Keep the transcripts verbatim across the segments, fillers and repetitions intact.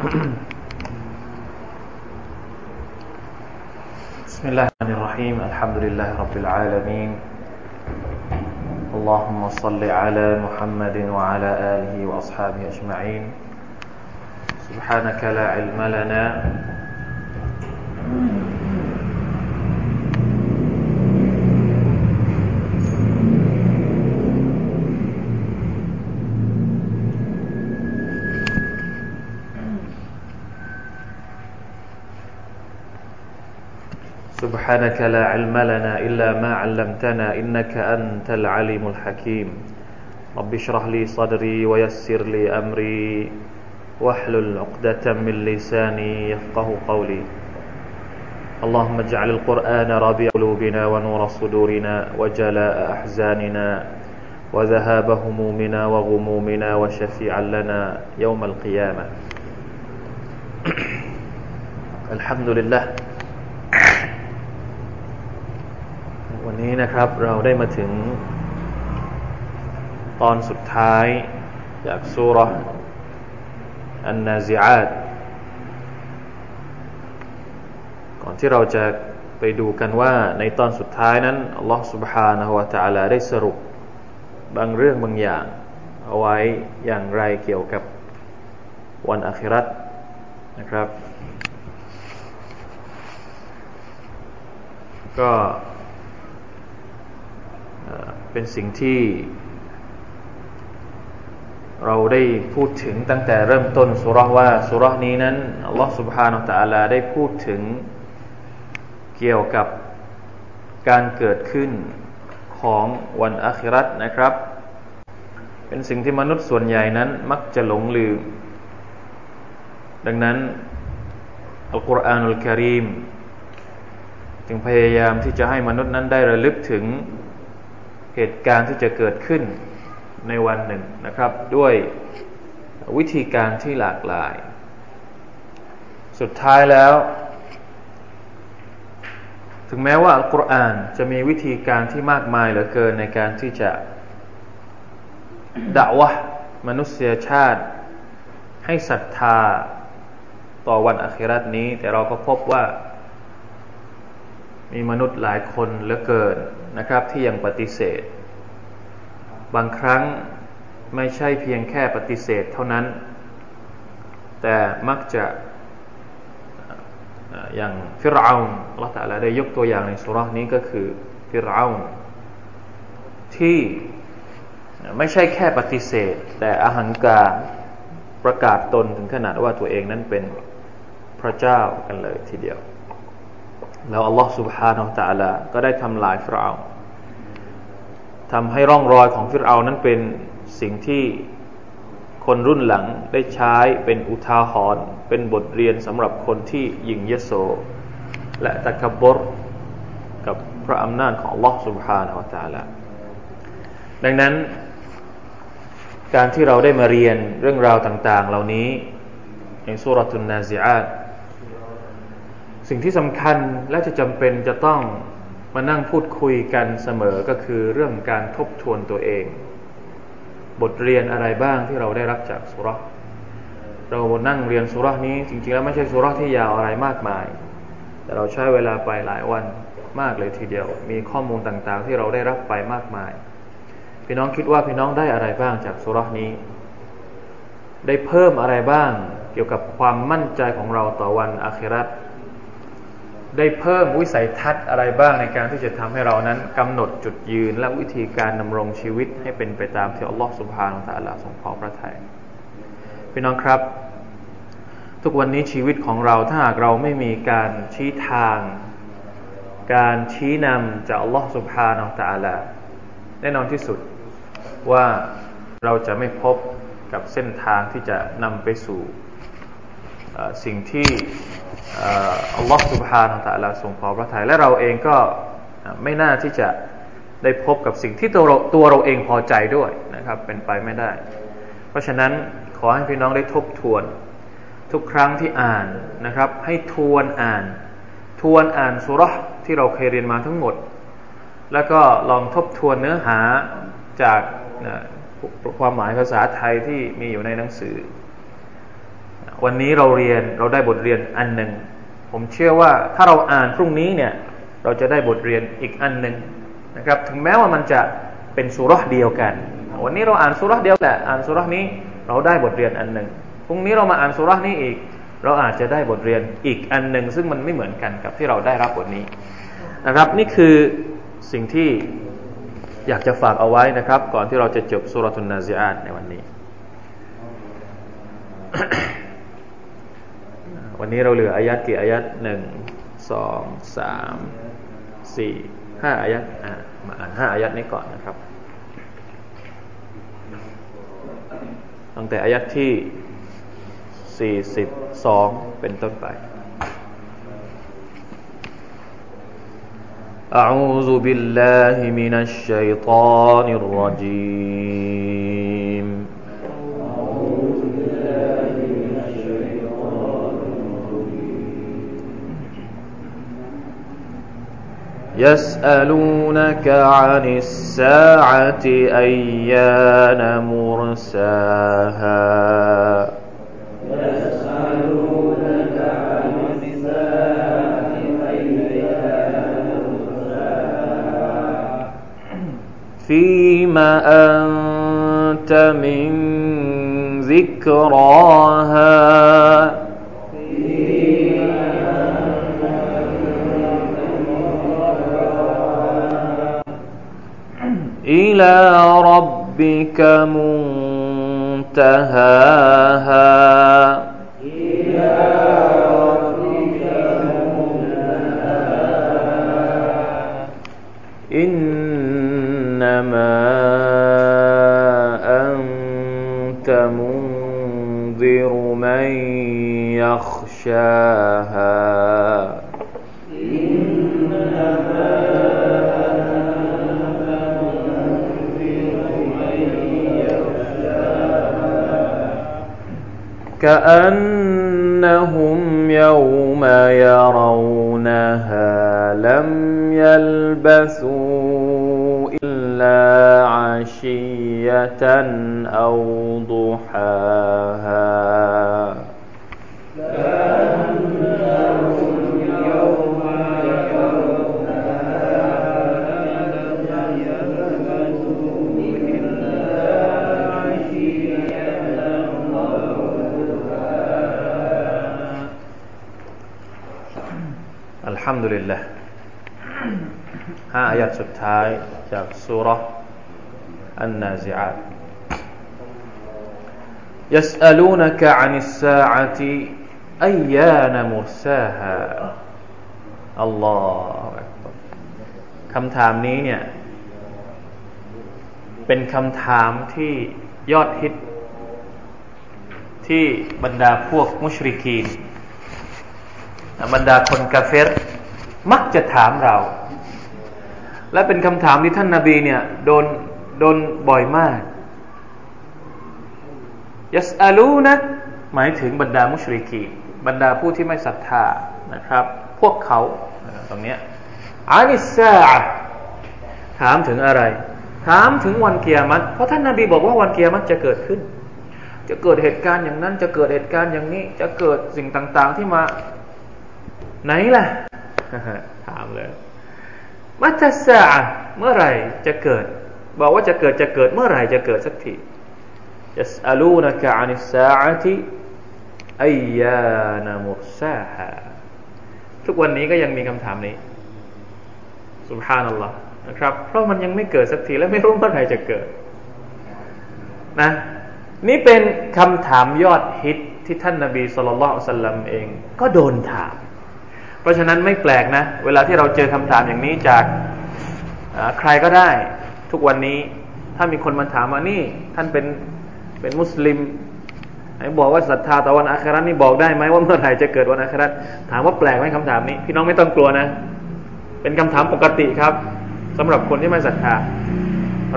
بسم الله الرحمن الرحيم الحمد لله رب العالمين اللهم صل على محمد وعلى آله وأصحابه أجمعين سبحانك لا علم لنا سبحانك لا علم لنا إلا ما علمتنا إنك أنت العليم الحكيم رب اشرح لي صدري ويسر لي أمري واحلل عقدة من لساني يفقه قولي اللهم اجعل القرآن ربيع قلوبنا ونور صدورنا وجلاء أحزاننا وذهاب همومنا وغمومنا وشفيعا لنا يوم القيامة الحمد للهวันนี้นะครับเราได้มาถึงตอนสุดท้ายจากซูเราะห์อันนาซิอาตก่อนที่เราจะไปดูกันว่าในตอนสุดท้ายนั้นอัลลอฮฺซุบฮานะฮูวะตะอาลาได้สรุปบางเรื่องบางอย่างเอาไว้อย่างไรเกี่ยวกับวันอาคิเราะห์นะครับก็เป็นสิ่งที่เราได้พูดถึงตั้งแต่เริ่มต้นซูเราะห์ว่าซูเราะห์นี้นั้นอัลลอฮฺซุบฮานะฮูวะตะอาลาได้พูดถึงเกี่ยวกับการเกิดขึ้นของวันอาคิเราะห์นะครับเป็นสิ่งที่มนุษย์ส่วนใหญ่นั้นมักจะหลงลืมดังนั้นอัลกุรอานุลกะรีมจึงพยายามที่จะให้มนุษย์นั้นได้ระลึกถึงเหตุการณ์ที่จะเกิดขึ้นในวันหนึ่งนะครับด้วยวิธีการที่หลากหลายสุดท้ายแล้วถึงแม้ว่าอัลกุรอานจะมีวิธีการที่มากมายเหลือเกินในการที่จะดะวะห์มนุษยชาติให้ศรัทธาต่อวันอาคิเราะห์นี้แต่เราก็พบว่ามีมนุษย์หลายคนเหลือเกินนะครับที่ยังปฏิเสธบางครั้งไม่ใช่เพียงแค่ปฏิเสธเท่านั้นแต่มักจะอย่างฟิรเอาน์อัลเลาะห์ตะอาลาได้ยกตัวอย่างในซูเราะห์นี้ก็คือฟิรเอาน์ที่ไม่ใช่แค่ปฏิเสธแต่อหังการประกาศตนถึงขนาดว่าตัวเองนั้นเป็นพระเจ้ากันเลยทีเดียวแล้วอัลลอฮฺ سبحانه และ تعالى ก็ได้ทำลายฟิรเอาน์ทำให้ร่องรอยของฟิรเอาน์นั้นเป็นสิ่งที่คนรุ่นหลังได้ใช้เป็นอุทาหรณ์เป็นบทเรียนสำหรับคนที่หยิ่งเยโสและตะกับบรกับพระอำนาจของอัลลอฮฺ سبحانه และ تعالى ดังนั้นการที่เราได้มาเรียนเรื่องราวต่างๆเหล่านี้ในซูเราะตุนนาซิอาตสิ่งที่สำคัญและจะจำเป็นจะต้องมานั่งพูดคุยกันเสมอก็คือเรื่องการทบทวนตัวเองบทเรียนอะไรบ้างที่เราได้รับจากซูเราะห์เรานั่งเรียนซูเราะห์นี้จริงๆแล้วไม่ใช่ซูเราะห์ที่ยาวอะไรมากมายแต่เราใช้เวลาไปหลายวันมากเลยทีเดียวมีข้อมูลต่างๆที่เราได้รับไปมากมายพี่น้องคิดว่าพี่น้องได้อะไรบ้างจากซูเราะห์นี้ได้เพิ่มอะไรบ้างเกี่ยวกับความมั่นใจของเราต่อวันอาคิเราะห์ได้เพิ่มวิสัยทัศน์อะไรบ้างในการที่จะทำให้เรานั้นกำหนดจุดยืนและวิธีการดำรงชีวิตให้เป็นไปตามที่อัลลอฮฺซุบฮานะฮูวะตะอาลาทรงพอพระทัยพี่น้องครับทุกวันนี้ชีวิตของเราถ้าหากเราไม่มีการชี้ทางการชี้นำจากอัลลอฮฺซุบฮานะฮูวะตะอาลาแน่นอนที่สุดว่าเราจะไม่พบกับเส้นทางที่จะนำไปสู่สิ่งที่อัลลอฮฺซุบฮานะฮูวะตะอาลาทรงพอพระทัยและเราเองก็ไม่น่าที่จะได้พบกับสิ่งที่ตัวเราตัวเราเองพอใจด้วยนะครับเป็นไปไม่ได้เพราะฉะนั้นขอให้พี่น้องได้ทบทวนทุกครั้งที่อ่านนะครับให้ทวนอ่านทวนอ่านซูเราะห์ที่เราเคยเรียนมาทั้งหมดแล้วก็ลองทบทวนเนื้อหาจากความหมายภาษาไทยที่มีอยู่ในหนังสือ วันนี้เราเรียนเราได้บทเรียนอันหนึ่งผมเชื่อว่าถ้าเราอ่านพรุ่งนี้เนี่ยเราจะได้บทเรียนอีกอันหนึ่งนะครับถึงแม้ว่ามันจะเป็นซูเราะห์เดียวกันวันนี้เราอ่านซูเราะห์เดียวแหละอ่านซูเราะห์นี้เราได้บทเรียนอันหนึ่งพรุ่งนี้เรามาอ่านซูเราะห์นี้อีกเราอาจจะได้บทเรียนอีกอันหนึ่งซึ่งมันไม่เหมือนกันกับที่เราได้รับวันนี้นะครับนี่คือสิ่งที่อยากจะฝากเอาไว้นะครับก่อนที่เราจะจบซูเราะห์นาซิอาตในวันนี้ วันนี้เราเหลืออายะห์กี่อายะห์หนึ่งสองสามสี่ห้าอายะห์มาอ่านห้าอายะห์นี้ก่อนนะครับตั้งแต่อายะห์ที่สี่สิบสองเป็นต้นไปأعوذ بالله من الشيطان الرجيم أعوذ بالله من الشيطان الرجيم يسألونك عن الساعة أيان مرساها فيما أنت من ذكراها إلى ربك منتهاها إنما أنت منذر من يخشاها إنما أنت منذر من يخشاها كأنهم يوم يرونها لم يلبثوا إلا عشية أو ضحاها كأنهم يوم يرونها لم يلبثوا إلا عشية أو ضحاها الحمد لله ห้าอายะห์สุดท้ายจากซูเราะห์อันนาซิอาต يسألونك عن الساعة أيان مرساها อัลลอฮุอักบัรคำถามนี้เนี่ยเป็นคำถามที่ยอดฮิตที่บรรดาพวกมุชริกีนบรรดาคนกาเฟรมักจะถามเราและเป็นคำถามที่ท่านนบีเนี่ยโดนโดนบ่อยมากยัสอาลูนะหมายถึงบรรดามุชริกีบรรดาผู้ที่ไม่ศรัทธานะครับพวกเขาตรงนี้อานิสซาอะห์ถามถึงอะไรถามถึงวันกิยามะฮ์เพราะท่านนบีบอกว่าวันกิยามะฮ์จะเกิดขึ้นจะเกิดเหตุการณ์อย่างนั้นจะเกิดเหตุการณ์อย่างนี้จะเกิดสิ่งต่างๆที่มาไหนล่ะถามเลยมัตสาเมื่อไหร่จะเกิดบอกว่าจะเกิดจะเกิดเมื่อไหร่จะเกิดสักที يسألونك عن الساعة أيان مرساها ทุกวันนี้ก็ยังมีคำถามนี้ซุบฮานัลลอฮ์นะครับเพราะมันยังไม่เกิดสักทีและไม่รู้เมื่อไหร่จะเกิดนะนี่เป็นคำถามยอดฮิตที่ท่านนบีศ็อลลัลลอฮุอะลัยฮิวะซัลลัมเองก็โดนถามเพราะฉะนั้นไม่แปลกนะเวลาที่เราเจอคำถามอย่างนี้จากใครก็ได้ทุกวันนี้ถ้ามีคนมาถามว่านี่ท่านเป็นเป็นมุสลิมไหนบอกว่าศรัทธาต่อวันอาคิเราะห์นี่บอกได้ไหมว่าเมื่อไหร่จะเกิดวันอาคิเราะห์ถามว่าแปลกไหมคำถามนี้พี่น้องไม่ต้องกลัวนะเป็นคำถามปกติครับสำหรับคนที่ไม่ศรัทธา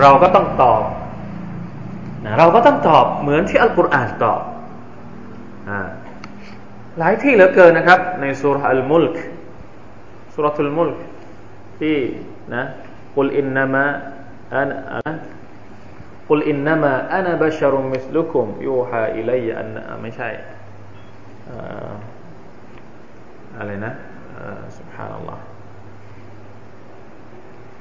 เราก็ต้องตอบนะเราก็ต้องตอบเหมือนที่อัลกุรอานตอบอ่าหลายที่เหลือเกินนะครับในซูเราะห์อัลมุลกซูเราะห์อัลมุลกที่นะกุลอินนะมาอันอะกุลอินนะมาอะนะบัชรุมมิสลุกุมยูฮาอิลัยยะอันนะไม่ใช่ อะไรนะซุบฮานัลลอฮ์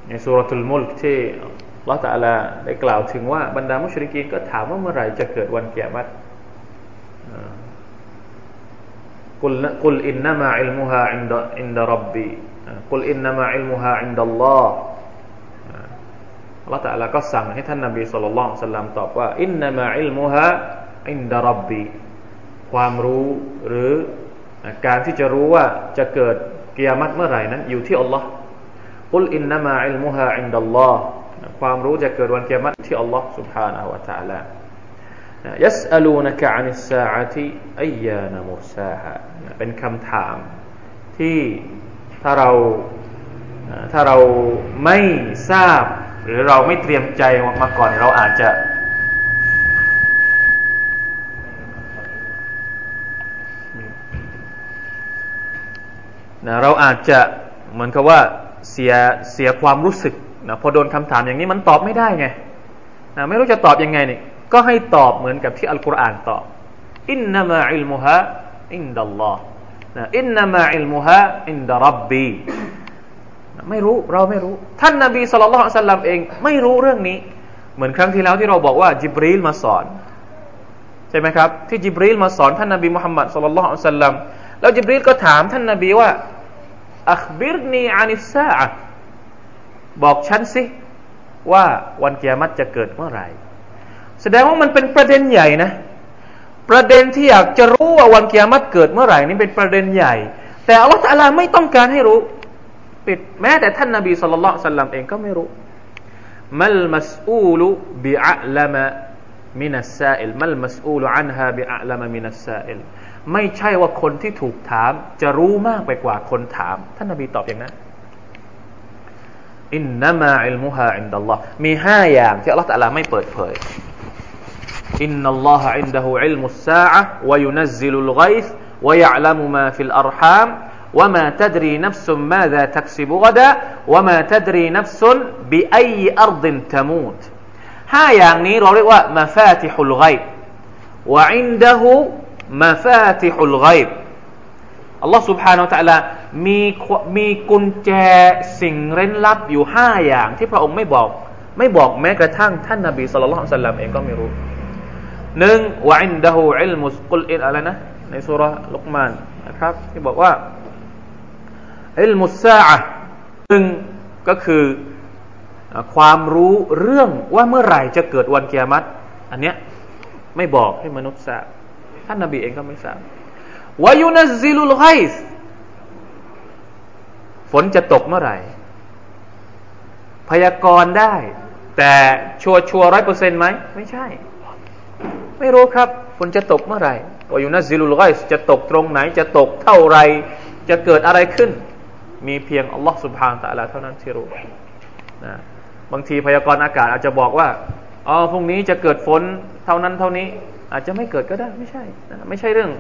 ในซูเราะตุลมุลกที่อัลเลาะห์ตะอาลาได้กล่าวถึงว่าบรรดามุชริกีนก็ถามว่าเมื่อไหร่จะเกิดวันกิยามะฮ์กุลกุลอินนะมาอิลมุฮาอินดะอินดะร็อบบีกุลอินนะมาอิลมุฮาอินดัลลอฮ์อัลเลาะห์ตะอาลาก็สั่งให้ท่านนบีศ็อลลัลลอฮุอะลัยฮิวะซัลลัมตอบว่าอินนะมาอิลมุฮาอินดะร็อบบีความรู้หรือการที่จะรู้ว่าจะเกิดกิยามะฮ์เมื่อไหร่นั้นอยู่ที่อัลเลาะห์กุลอินนะมาอิลมุฮาอินดัลลอฮ์ความรู้จะเกิดวันกิยามะฮ์ที่อัลเลาะห์ซุบฮานะฮูวะตะอาลายัสอะลูนะกะอานิสซาอะติอัยยานมุรซาฮาเป็นคำถามที่ถ้าเราถ้าเราไม่ทราบหรือเราไม่เตรียมใจมาก่อนเราอาจจะนะเราอาจจะเหมือนกับว่าเสียเสียความรู้สึกนะพอโดนคำถามอย่างนี้มันตอบไม่ได้ไงนะไม่รู้จะตอบยังไงนี่ก็ให้ตอบเหมือนกับที่อัลกุรอานตอบอินนะมาอิลมุฮะอินดัลลอฮ์นะอินนะมาอิลมุฮะอินดะร็อบบีไม่รู้เราไม่รู้ท่านนบีศ็อลลัลลอฮุอะลัยฮิวะซัลลัมเองไม่รู้เรื่องนี้เหมือนครั้งที่แล้วที่เราบอกว่าจิบรีลมาสอนใช่ไหมครับที่จิบรีลมาสอนท่านนบีมุฮัมมัดศ็อลลัลลอฮุอะลัยฮิวะซัลลัมแล้วจิบรีลก็ถามท่านนบีว่าอัคบิรนีอานิสซาอะห์บอกฉันสิว่าวันกิยามะฮ์จะเกิดเมื่อไหร่แสดงว่ามันเป็นประเด็นใหญ่นะประเด็นที่อยากจะรู้ว่าวันกิยามะฮ์เกิดเมื่อไหร่นี่เป็นประเด็นใหญ่แต่อัลเลาะห์ตะอาลาไม่ต้องการให้รู้ปิดแม้แต่ท่านนบีศ็อลลัลลอฮุอะลัยฮิวะซัลลัมเองก็ไม่รู้มัลมัสอูลุบิอะลามะมินัสซาอิลมัลมัสอูลุอันฮาบิอะลามะมินัสซาอิลไม่ใช่ว่าคนที่ถูกถามจะรู้มากไปกว่าคนถามท่านนบีตอบอย่างนั้นอินนะมาอิลมุฮาอินดัลลอฮ์มีห้าอย่างที่อัลเลาะห์ตะอาลาไม่เปิดเผยอินนัลลอฮะอินดะฮูอิลมุสซาอะฮ์วะยุนัซซิลุลฆอยซวะยะอ์ละมุมาฟิลอัรฮามวะมาตัดรีนัฟซุมมาซาตักซิบุกะดะวะมาตัดรีนัฟซุนบิอัยอัรฎินตะมูตห้าอย่างนี้เราเรียกว่ามะฟาติฮุลฆอยบวะอินดะฮูมะฟาติฮุลฆอยบอัลเลาะห์ซุบฮานะฮูวะตะอาลามีมีกุญแจสิ่งเร้นลับอยู่ห้าอย่างที่พระองค์ไม่บอกไม่บอกแม้กระทั่งท่านนบีศ็อลลัลลอฮุอะลัยฮิวะซัลลัมเองก็ไม่รู้หนึ่งวะอินดะฮูอิลมุสกุลอินอะไรนะในซูเราะห์ลุกมานนะครับที่บอกว่าอิลมุสซาอะห์หนึ่งก็คือความรู้เรื่องว่าเมื่อไหร่จะเกิดวันกิยามะฮ์อันเนี้ยไม่บอกให้มนุษย์ทราบท่านนบีเองก็ไม่ทราบวะยุนัซซิลุลฆอยซฝนจะตกเมื่อไหร่พยากรณ์ได้แต่ชัวร์ชัวร์ หนึ่งร้อยเปอร์เซ็นต์ มั้ยไม่ใช่ไม่รู้ครับฝนจะตกเมื่อไหร่วะยุนัซซิลุลฆอยซจะตกตรงไหนจะตกเท่าไหร่จะเกิดอะไรขึ้นมีเพียงอัลเลาะห์ซุบฮานะฮูวะตะอาลาเท่านั้นที่รู้นะบางทีพยากรณ์อากาศอาจจะบอกว่าอ๋อพรุ่งนี้จะเกิดฝนเท่านั้นเท่านี้อาจจะไม่เกิดก็ได้ไม่ใช่นะไม่ใช่เรื่อง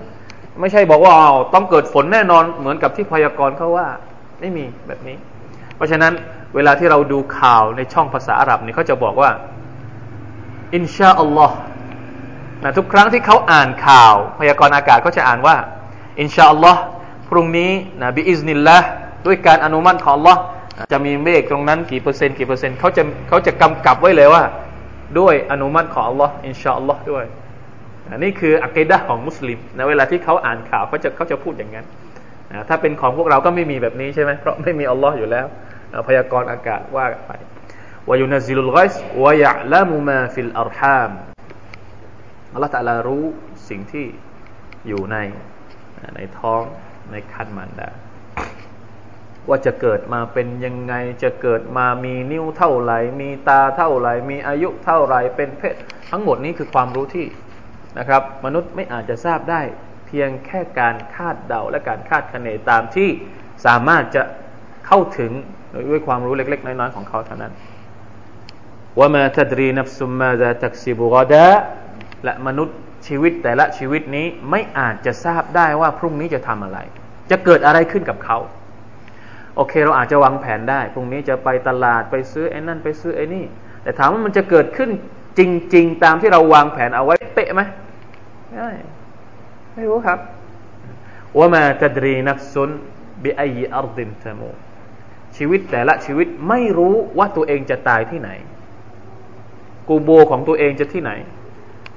ไม่ใช่บอกว่าอ้าวต้องเกิดฝนแน่นอนเหมือนกับที่พยากรณ์เขาว่าไม่มีแบบนี้เพราะฉะนั้นเวลาที่เราดูข่าวในช่องภาษาอาหรับนี่เขาจะบอกว่าอินชาอัลลอฮ์นะทุกครั้งที่เขาอ่านข่าวพยากรณ์อากาศเขาจะอ่านว่าอินชาอัลลอฮ์พรุ่งนี้นะบิอิซนิลละห์ด้วยการอนุมัติของอัลลอฮ์จะมีเมฆตรงนั้นกี่เปอร์เซ็นต์กี่เปอร์เซ็นต์เขาจะเขาจะกำกับไว้เลยว่าด้วยอนุมัติของอัลลอฮ์อินชาอัลลอฮ์ด้วยนี่คืออะกีดะห์ของมุสลิมนะเวลาที่เขาอ่านข่าวเขาจะเขาจะพูดอย่างนั้นนะถ้าเป็นของพวกเราก็ไม่มีแบบนี้ใช่ไหมเพราะไม่มีอัลลอฮ์อยู่แล้วพยากรณ์อากาศว่าไปวะยุนัซซิลุลฆอยซวะยะอ์ละมุมาฟิลอัรฮามอัลเลาะห์ตะอาลารู้สิ่งที่อยู่ในในท้องในครรภ์มารดาว่าจะเกิดมาเป็นยังไงจะเกิดมามีนิ้วเท่าไหร่มีตาเท่าไหร่มีอายุเท่าไหร่เป็นเพศทั้งหมดนี้คือความรู้ที่นะครับมนุษย์ไม่อาจจะทราบได้เพียงแค่การคาดเดาและการคาดคะเนตามที่สามารถจะเข้าถึงด้วยความรู้เล็กๆน้อยๆของเขาเท่านั้นว่ามาตัดรีนัฟซุมมาซาตักซิบุกะดะและมนุษย์ชีวิตแต่ละชีวิตนี้ไม่อาจจะทราบได้ว่าพรุ่งนี้จะทำอะไรจะเกิดอะไรขึ้นกับเขาโอเคเราอาจจะวางแผนได้พรุ่งนี้จะไปตลาดไปซื้อไอ้นั่นไปซื้อไอ้นี่แต่ถามว่ามันจะเกิดขึ้นจริงๆตามที่เราวางแผนเอาไว้เป๊ะไหมไม่ไม่รู้ครับ ว่ามาตัดรีนัฟซุนบิอัยอัรดินตะมูชีวิตแต่ละชีวิตไม่รู้ว่าตัวเองจะตายที่ไหนกูโบของตัวเองจะที่ไหน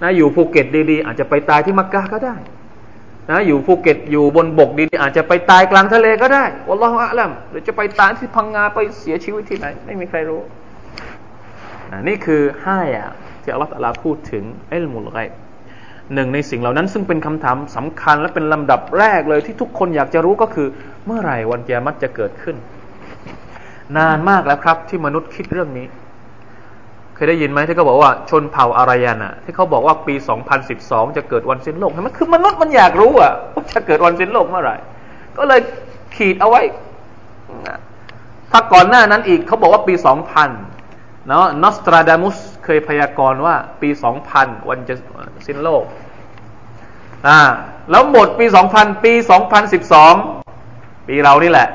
นะอยู่ภูเก็ตดีๆอาจจะไปตายที่มักกะก็ได้นะอยู่ภูเก็ตอยู่บนบกดีๆอาจจะไปตายกลางทะเลก็ได้วัลลอฮุอะลัมหรือจะไปตายที่พังงาไปเสียชีวิตที่ไหนไม่มีใครรู้นะนี่คือห้าอย่างที่อัลเลาะห์ตะอาลาพูดถึงอิลมุลฆอยบหนึ่งในสิ่งเหล่านั้นซึ่งเป็นคำถามสำคัญและเป็นลำดับแรกเลยที่ทุกคนอยากจะรู้ก็คือเมื่อไหร่วันกิยามะฮ์จะเกิดขึ้นนานมากแล้วครับที่มนุษย์คิดเรื่องนี้เคยได้ยินไหมที่เขาบอกว่าชนเผ่าอารยันน่ะที่เขาบอกว่าปีสองพันสิบสองจะเกิดวันสิ้นโลกมันคือมนุษย์มันอยากรู้อ่ะจะเกิดวันสิ้นโลกเมื่อไหร่ก็เลยขีดเอาไว้ถ้าก่อนหน้านั้นอีกเขาบอกว่าปีสองพันเนาะนอสตราดามุสเคยพยากรณ์ว่าปีสองพันวันจะสิ้นโลกอ่าแล้วหมดปีสองพันปีสองพันสิบสองปีเรานี่แหละ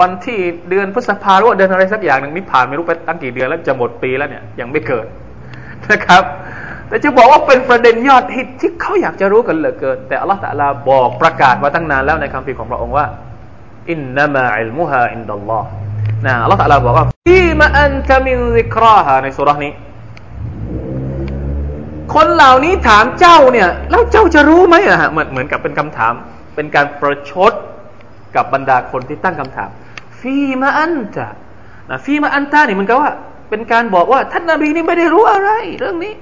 วันที่เดือนพฤษภาคมหรือว่าเดือนอะไรสักอย่างนึงนี่ผ่านไม่รู้ไปตั้งกี่เดือนแล้วจะหมดปีแล้วเนี่ยยังไม่เกิดนะครับแต่จะบอกว่าเป็นประเด็นยอดฮิตที่เขาอยากจะรู้กันเหลือเกินแต่อัลเลาะห์ตะอาลาบอกประกาศมาตั้งนานแล้วในคัมภีร์ของพระองค์ว่าอินนะมาอิลมุฮาอินดัลลอฮ์นะอัลเลาะห์ตะอาลาบอกว่าฟีมาอันตะมินซิกราฮาในซูเราะห์นี้คนเหล่านี้ถามเจ้าเนี่ยแล้วเจ้าจะรู้ไหมอะฮะเหมือนเหมือนกับเป็นคำถามเป็นการประชดกับบรรดาคนที่ตั้งคำถามฟีมาอันตะนะฟีมาอันตะนี่มันก็ว่าเป็นการบอกว่าท่านนบีนี่ไม่ได้รู้อะไรเรื่องนี้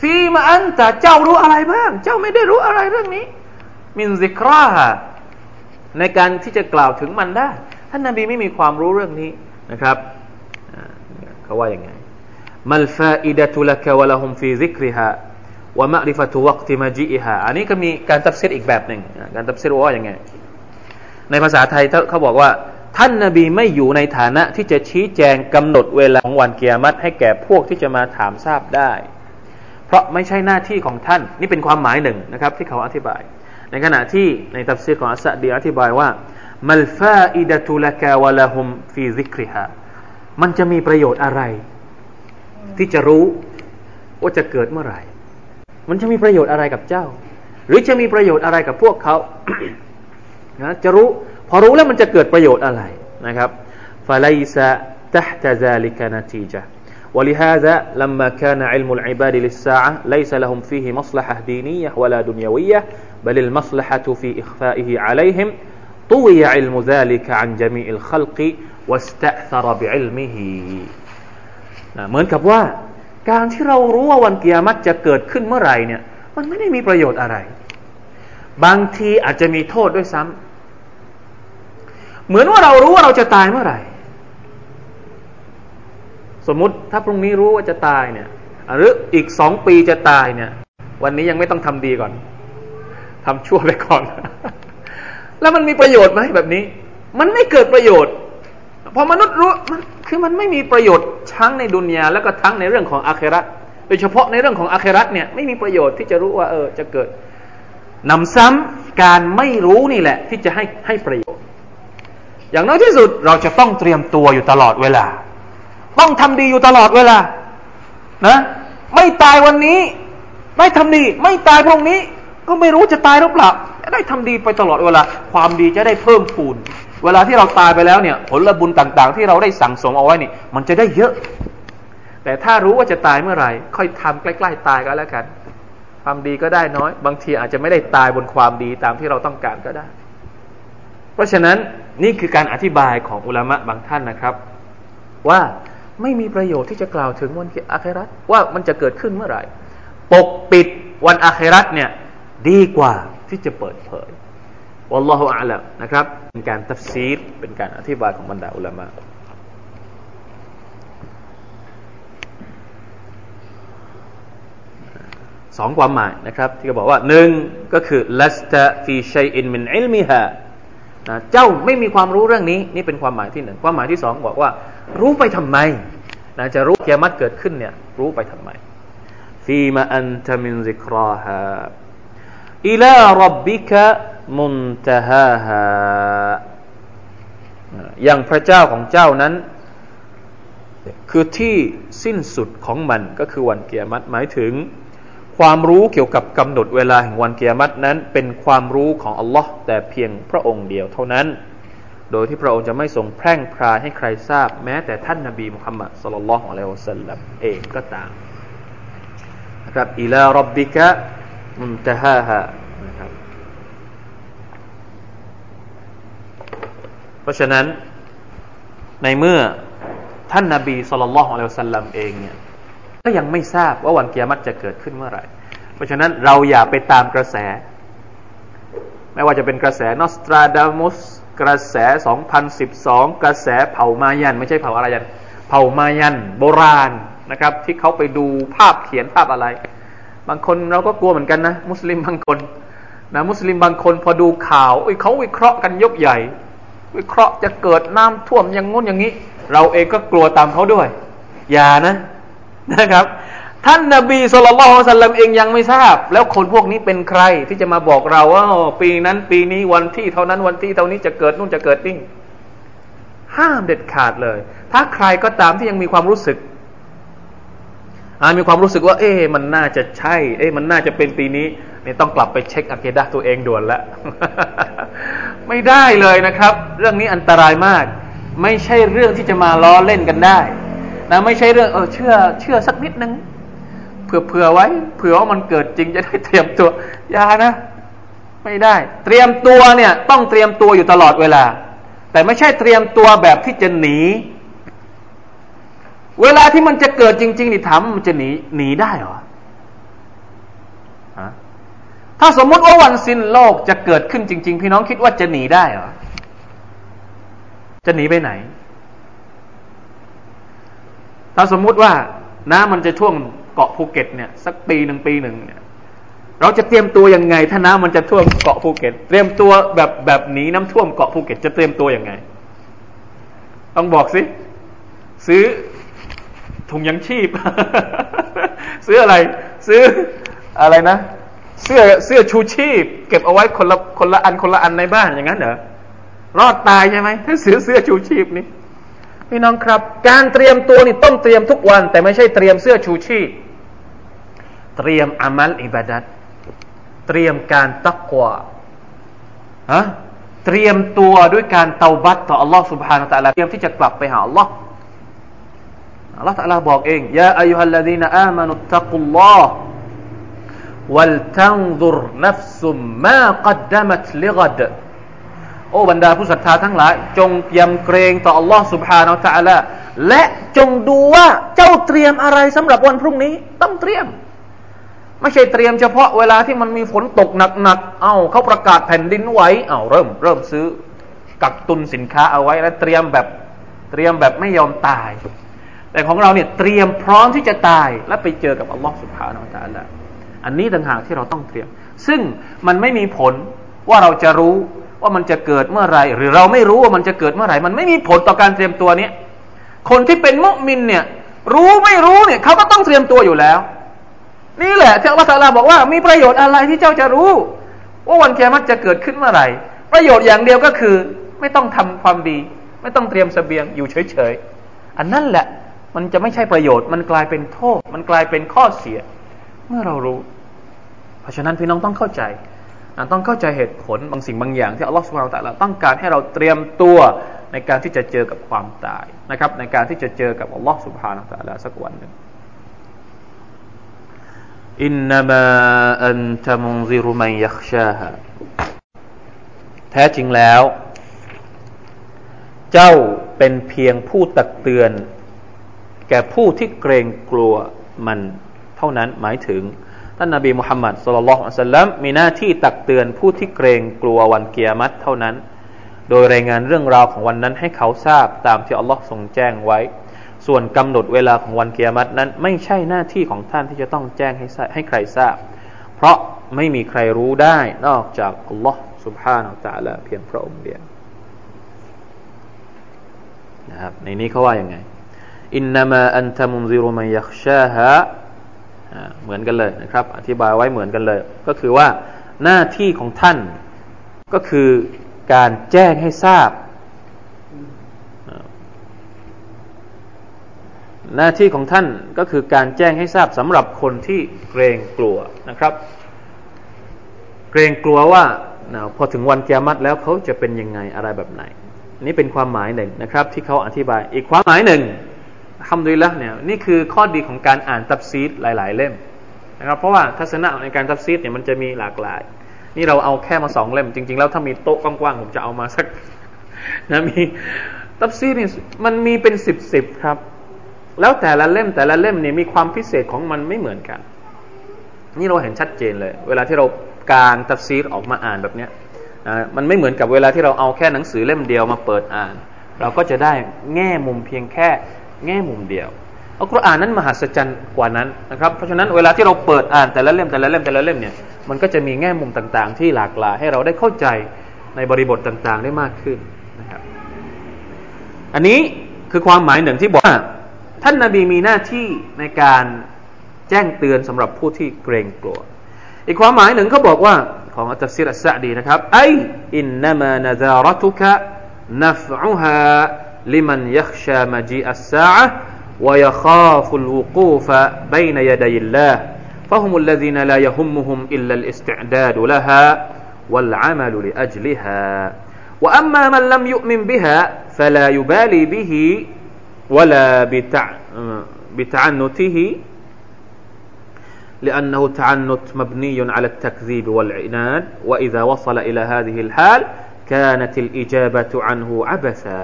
ฟีมาอันตะเจ้ารู้อะไรบ้างเจ้าไม่ได้รู้อะไรเรื่องนี้มินซิกราฮะในการที่จะกล่าวถึงมันได้ท่านนบีไม่มีความรู้เรื่องนี้นะครับเขาว่าอย่างไงมัลฟาอิดะตุละกะวะละฮุมฟีซิกริฮาวะมะอริฟะตุวักติมาจีอิฮาอันนี้ก็มีการตัฟซีรอีกแบบหนึ่งการตัฟซีรว่าอย่างไงในภาษาไทยเขาบอกว่าท่านนบีไม่อยู่ในฐานะที่จะชี้แจงกำหนดเวลาของวันกิยามะฮ์ให้แก่พวกที่จะมาถามทราบได้เพราะไม่ใช่หน้าที่ของท่านนี่เป็นความหมายหนึ่งนะครับที่เขาอธิบายในขณะที่ในตัฟซีรของอัสซะดีอธิบายว่ามัลฟาอิดะตุละกะวะละฮุมฟีซิกริฮามันจะมีประโยชน์อะไรที่จะรู้ว่าจะเกิดเมื่อไหร่มันจะมีประโยชน์อะไรกับเจ้าหรือจะมีประโยชน์อะไรกับพวกเขา นะจะรู้พอรู้แล้วมันจะเกิดประโยชน์อะไรนะครับฟะไลซะตะฮตะซาลิกะนะตีจาวะลิฮาซะลัมมาคานะอิลมุลอิบาดิลิสซาอะห์ไลซะละฮุมฟีฮิมัศละฮะฮ์ดีนียะฮ์วะลาดุนยาวียะฮ์บัลิลมัศละฮะตุฟีอิคฟาอิฮิอะลัยฮิมตุวิยะอิลมุซาลิกะอันญะมีอิลคัลกิวัสตะซะรบิอิลมิฮิเหมือนกับว่าการที่เรารู้ว่าวันกิยามะฮ์จะเกิดขึ้นเมื่อไหร่เนี่ยมันไม่ได้มีประโยชน์อะไรบางทีอาจจะมีโทษด้วยซ้ำเหมือนว่าเรารู้ว่าเราจะตายเมื่อไหร่สมมุติถ้าพรุ่งนี้รู้ว่าจะตายเนี่ยหรืออีกสองปีจะตายเนี่ยวันนี้ยังไม่ต้องทำดีก่อนทำชั่วไปก่อน แล้วมันมีประโยชน์ไหมแบบนี้มันไม่เกิดประโยชน์พอมนุษย์รู้มันคือมันไม่มีประโยชน์ทั้งในดุนยาแล้วก็ทั้งในเรื่องของอาคิเราะห์โดยเฉพาะในเรื่องของอาคิเราะห์เนี่ยไม่มีประโยชน์ที่จะรู้ว่าเออจะเกิดนำซ้ำการไม่รู้นี่แหละที่จะให้ให้ประโยชน์อย่างน้อยที่สุดเราจะต้องเตรียมตัวอยู่ตลอดเวลาต้องทำดีอยู่ตลอดเวลานะไม่ตายวันนี้ได้ทำดีไม่ตายพรุ่งนี้ก็ไม่รู้จะตายหรือเปล่าได้ทำดีไปตลอดเวลาความดีจะได้เพิ่มพูนเวลาที่เราตายไปแล้วเนี่ยผลบุญต่างๆที่เราได้สั่งสมเอาไว้นี่มันจะได้เยอะแต่ถ้ารู้ว่าจะตายเมื่อไหร่ค่อยทำใกล้ๆตายก็แล้วกันความดีก็ได้น้อยบางทีอาจจะไม่ได้ตายบนความดีตามที่เราต้องการก็ได้เพราะฉะนั้นนี่คือการอธิบายของอุลามะบางท่านนะครับว่าไม่มีประโยชน์ที่จะกล่าวถึงวันอาคิเราะห์ว่ามันจะเกิดขึ้นเมื่อไหร่ปกปิดวันอาคิเราะห์เนี่ยดีกว่าที่จะเปิดเผยวัลลอฮุอะลัมนะครับเป็นการตัฟซีรเป็นการอธิบายของบรรดาอุลามะสองความหมายนะครับที่เขาบอกว่าหนึ่งก็คือลัสตะฟีชัยอินมินอิลมิฮานะเจ้าไม่มีความรู้เรื่องนี้นี่เป็นความหมายที่หนึ่งความหมายที่สองบอกว่ารู้ไปทำไมนะจะรู้กิยามะฮ์เกิดขึ้นเนี่ยรู้ไปทำไมฟีมาอันตะมินซิกราฮาอิลาร็อบบิกะมุนตะฮาฮาอย่างพระเจ้าของเจ้านั้นคือที่สิ้นสุดของมันก็คือวันกิยามะฮ์หมายถึง ความรู้เกี่ยวกับกำหนดเวลาแห่งวันกิยามะฮ์นั้นเป็นความรู้ของอัลลอฮ์แต่เพียงพระองค์เดียวเท่านั้นโดยที่พระองค์จะไม่ทรงแพร่งพรายให้ใครทราบแม้แต่ท่านนบีมุฮัมมัดศ็อลลัลลอฮุอะลัยฮิวะซัลลัมเองก็ตามนะครับอิลาร็อบบิกะมุนตะฮาฮานะครับเพราะฉะนั้นในเมื่อท่านนบีศ็อลลัลลอฮุอะลัยฮิวะซัลลัมเองเนี่ยก็ยังไม่ทราบว่าวันกิยามะฮ์จะเกิดขึ้นเมื่อไหร่เพราะฉะนั้นเราอย่าไปตามกระแสไม่ว่าจะเป็นกระแสนอสตราดามุสกระแสสองพันสิบสองกระแสเผ่ามายันไม่ใช่เผ่าอะไรยันเผ่ามายันโบราณนะครับที่เขาไปดูภาพเขียนภาพอะไรบางคนเราก็กลัวเหมือนกันนะมุสลิมบางคนนะมุสลิมบางคนพอดูข่าวเอ้ยเขาวิเคราะห์กันยกใหญ่วิเคราะห์จะเกิดน้ำท่วมอย่างงุ่นอย่างนี้เราเองก็กลัวตามเขาด้วยอย่านะนะครับท่านนบีศ็อลลัลลอฮุอะลัยฮิวะซัลลัมเองยังไม่ทราบแล้วคนพวกนี้เป็นใครที่จะมาบอกเราว่าปีนั้นปีนี้วันที่เท่านั้นวันที่เท่านี้จะเกิดนู่นจะเกิดนี่ห้ามเด็ดขาดเลยถ้าใครก็ตามที่ยังมีความรู้สึกอ่ามีความรู้สึกว่าเอ๊ะมันน่าจะใช่เอ๊ะมันน่าจะเป็นปีนี้นี่ต้องกลับไปเช็คอะกีดะห์ตัวเองด่วนละ ไม่ได้เลยนะครับเรื่องนี้อันตรายมากไม่ใช่เรื่องที่จะมาล้อเล่นกันได้นะไม่ใช่เรื่องเออเชื่อเชื่อสักนิดนึงเผื่อๆไว้เผื่อว่ามันเกิดจริงจะได้เตรียมตัวอย่านะไม่ได้เตรียมตัวเนี่ยต้องเตรียมตัวอยู่ตลอดเวลาแต่ไม่ใช่เตรียมตัวแบบที่จะหนีเวลาที่มันจะเกิดจริงๆนี่ถามมันจะหนีหนีได้เหรอฮะถ้าสมมุติว่าวันสิ้นโลกจะเกิดขึ้นจริงๆพี่น้องคิดว่าจะหนีได้เหรอจะหนีไปไหนถ้าสมมุติว่าน้ำมันจะท่วมเกาะภูเก็ตเนี่ยสักปีหนึ่งปีหนึ่งเนี่ยเราจะเตรียมตัวยังไงถ้าน้ำมันจะท่วมเกาะภูเก็ตเตรียมตัวแบบแบบหนีน้ำท่วมเกาะภูเก็ตจะเตรียมตัวยังไงต้องบอกสิซื้อถุงยังชีพ ซื้ออะไรซื้ออะไรนะเสื้อเสื้อชูชีพเก็บเอาไว้คนละคนละอันคนละอันในบ้านอย่างนั้นเหรอรอดตายใช่ไหมถ้าซื้อเสื้อชูชีพนี่พี่น้องครับการเตรียมตัวนี่ต้องเตรียมทุกวันแต่ไม่ใช่เตรียมเสื้อชูชีพเตรียมอามัลอิบาดัตเตรียมการตักวาฮะเตรียมตัวด้วยการเตาบัตต่ออัลลอฮฺซุบฮานะฮูวะตะอาลาเตรียมที่จะกลับไปหาอัลลอฮฺอัลลอฮฺตะอาลาบอกเองยาอัยยูฮัลลซีนะอามานุตตักุลลอฮฺวัลตันซุรนัฟซุมมากัดดะมัตลิกัดโอ้บรรดาผู้ศรัทธาทั้งหลายจงยำเกรงต่ออัลลอฮฺซุบฮานะฮูวะตะอาลาและจงดูว่าเจ้าเตรียมอะไรสำหรับวันพรุ่งนี้ต้องเตรียมไม่ใช่เตรียมเฉพาะเวลาที่มันมีฝนตกหนักๆเอ้าเขาประกาศแผ่นดินไหวเอ้าเริ่มเริ่มซื้อกักตุนสินค้าเอาไว้และเตรียมแบบเตรียมแบบไม่ยอมตายแต่ของเราเนี่ยเตรียมพร้อมที่จะตายและไปเจอกับอัลลอฮฺซุบฮานะฮูวะตะอาลาอันนี้ต่างหากที่เราต้องเตรียมซึ่งมันไม่มีผลว่าเราจะรู้ว่ามันจะเกิดเมื่อไรหรือเราไม่รู้ว่ามันจะเกิดเมื่อไหร่มันไม่มีผลต่อการเตรียมตัวนี้คนที่เป็นมุมินเนี่ยรู้ไม่รู้เนี่ยเขาก็ต้องเตรียมตัวอยู่แล้วนี่แหละที่อัลลอฮฺตะอาลาบอกว่ามีประโยชน์อะไรที่เจ้าจะรู้ว่าวันกิยามะฮ์จะเกิดขึ้นเมื่อไหร่ประโยชน์อย่างเดียวก็คือไม่ต้องทำความดีไม่ต้องเตรียมเสบียงอยู่เฉยๆอันนั้นแหละมันจะไม่ใช่ประโยชน์มันกลายเป็นโทษมันกลายเป็นข้อเสียเมื่อเรารู้เพราะฉะนั้นพี่น้องต้องเข้าใจต้องเข้าใจเหตุผลบางสิ่งบางอย่างที่อัลลอฮฺซุบฮานะฮูวะตะอาลาต้องการให้เราเตรียมตัวในการที่จะเจอกับความตายนะครับในการที่จะเจอกับอัลลอฮฺซุบฮานะฮูวะตะอาลาสักวันนึงอินนามาอันตะมุนซิรุมันยักชาฮาแท้จริงแล้วเจ้าเป็นเพียงผู้ตักเตือนแก่ผู้ที่เกรงกลัวมันเท่านั้นหมายถึงท่านนบีมุฮัมมัดศ็อลลัลลอฮุอะลัยฮิวะซัลลัมมีหน้าที่ตักเตือนผู้ที่เกรงกลัววันกิยามะฮ์เท่านั้นโดยรายงานเรื่องราวของวันนั้นให้เขาทราบตามที่อัลลอฮ์ทรงแจ้งไว้ส่วนกำหนดเวลาของวันกิยามะฮ์นั้นไม่ใช่หน้าที่ของท่านที่จะต้องแจ้งให้ให้ใครทราบเพราะไม่มีใครรู้ได้นอกจากอัลลอฮ์ซุบฮานะฮูวะตะอาลาเพียงพระองค์เดียวนะครับในนี้เขาว่าอย่างไงอินนามาอันตะมุนซิรุมันยักชาฮาเหมือนกันเลยนะครับอธิบายไว้เหมือนกันเลยก็คือว่าหน้าที่ของท่านก็คือการแจ้งให้ทราบ หน้าที่ของท่านก็คือการแจ้งให้ทราบสำหรับคนที่เกรงกลัวนะครับเกรงกลัวว่าพอถึงวันกิยามะฮ์แล้วเขาจะเป็นยังไงอะไรแบบไหนนี่เป็นความหมายหนึ่งนะครับที่เขาอธิบายอีกความหมายหนึ่งอัลฮัมดุลิลละห์เนี่ยนี่คือข้อดีของการอ่านตัฟซีรหลายๆเล่มนะครับเพราะว่าทัศนะในการตัฟซีรเนี่ยมันจะมีหลากหลายนี่เราเอาแค่มาสองเล่มจริงๆแล้วถ้ามีโต๊ะกว้างๆผมจะเอามาสักนะมีตัฟซีรนี่มันมีเป็นสิบ สิบครับแล้วแต่ละเล่มแต่ละเล่มเนี่ยมีความพิเศษของมันไม่เหมือนกันนี่เราเห็นชัดเจนเลยเวลาที่เราการตัฟซีรออกมาอ่านแบบเนี้ยมันไม่เหมือนกับเวลาที่เราเอาแค่หนังสือเล่มเดียวมาเปิดอ่านเราก็จะได้แง่มุมเพียงแค่แง่มุมเดียวอัลกุรอานนั้นมหัศจรรย์กว่านั้นนะครับเพราะฉะนั้นเวลาที่เราเปิดอ่านแต่ละเล่มแต่ละเล่มแต่ละเล่มเนี่ยมันก็จะมีแง่มุมต่างๆที่หลากหลายให้เราได้เข้าใจในบริบทต่างๆได้มากขึ้นนะครับอันนี้คือความหมายหนึ่งที่บอกว่าท่านนบีมีหน้าที่ในการแจ้งเตือนสำหรับผู้ที่เกรงกลัวอีกความหมายหนึ่งเขาบอกว่าของอัตตัฟซีรอัสซะอ์ดีนะครับไออินนะมานะซารตุกะนัฟอูฮาลิมันยัคชามาจีอัสซะอ์วะยะคาฟุลวุกูฟะบัยนะยะดัยลลาฮ์ฟะฮุมุลลซีนะลายัฮุมมุฮุมอิลลัลอิสติอ์ดาดุละฮาวัลอะมัลุลิอัจลิฮาวะอัมมามันลัมยุอ์มินบิฮาฟะลายุบาลีบิฮิวะลาบิตะบิตะอันนุติฮิلأنه تعنت مبني على التكذيب والعناد وإذا وصل إلى هذه الحال كانت الإجابة عنه عبثا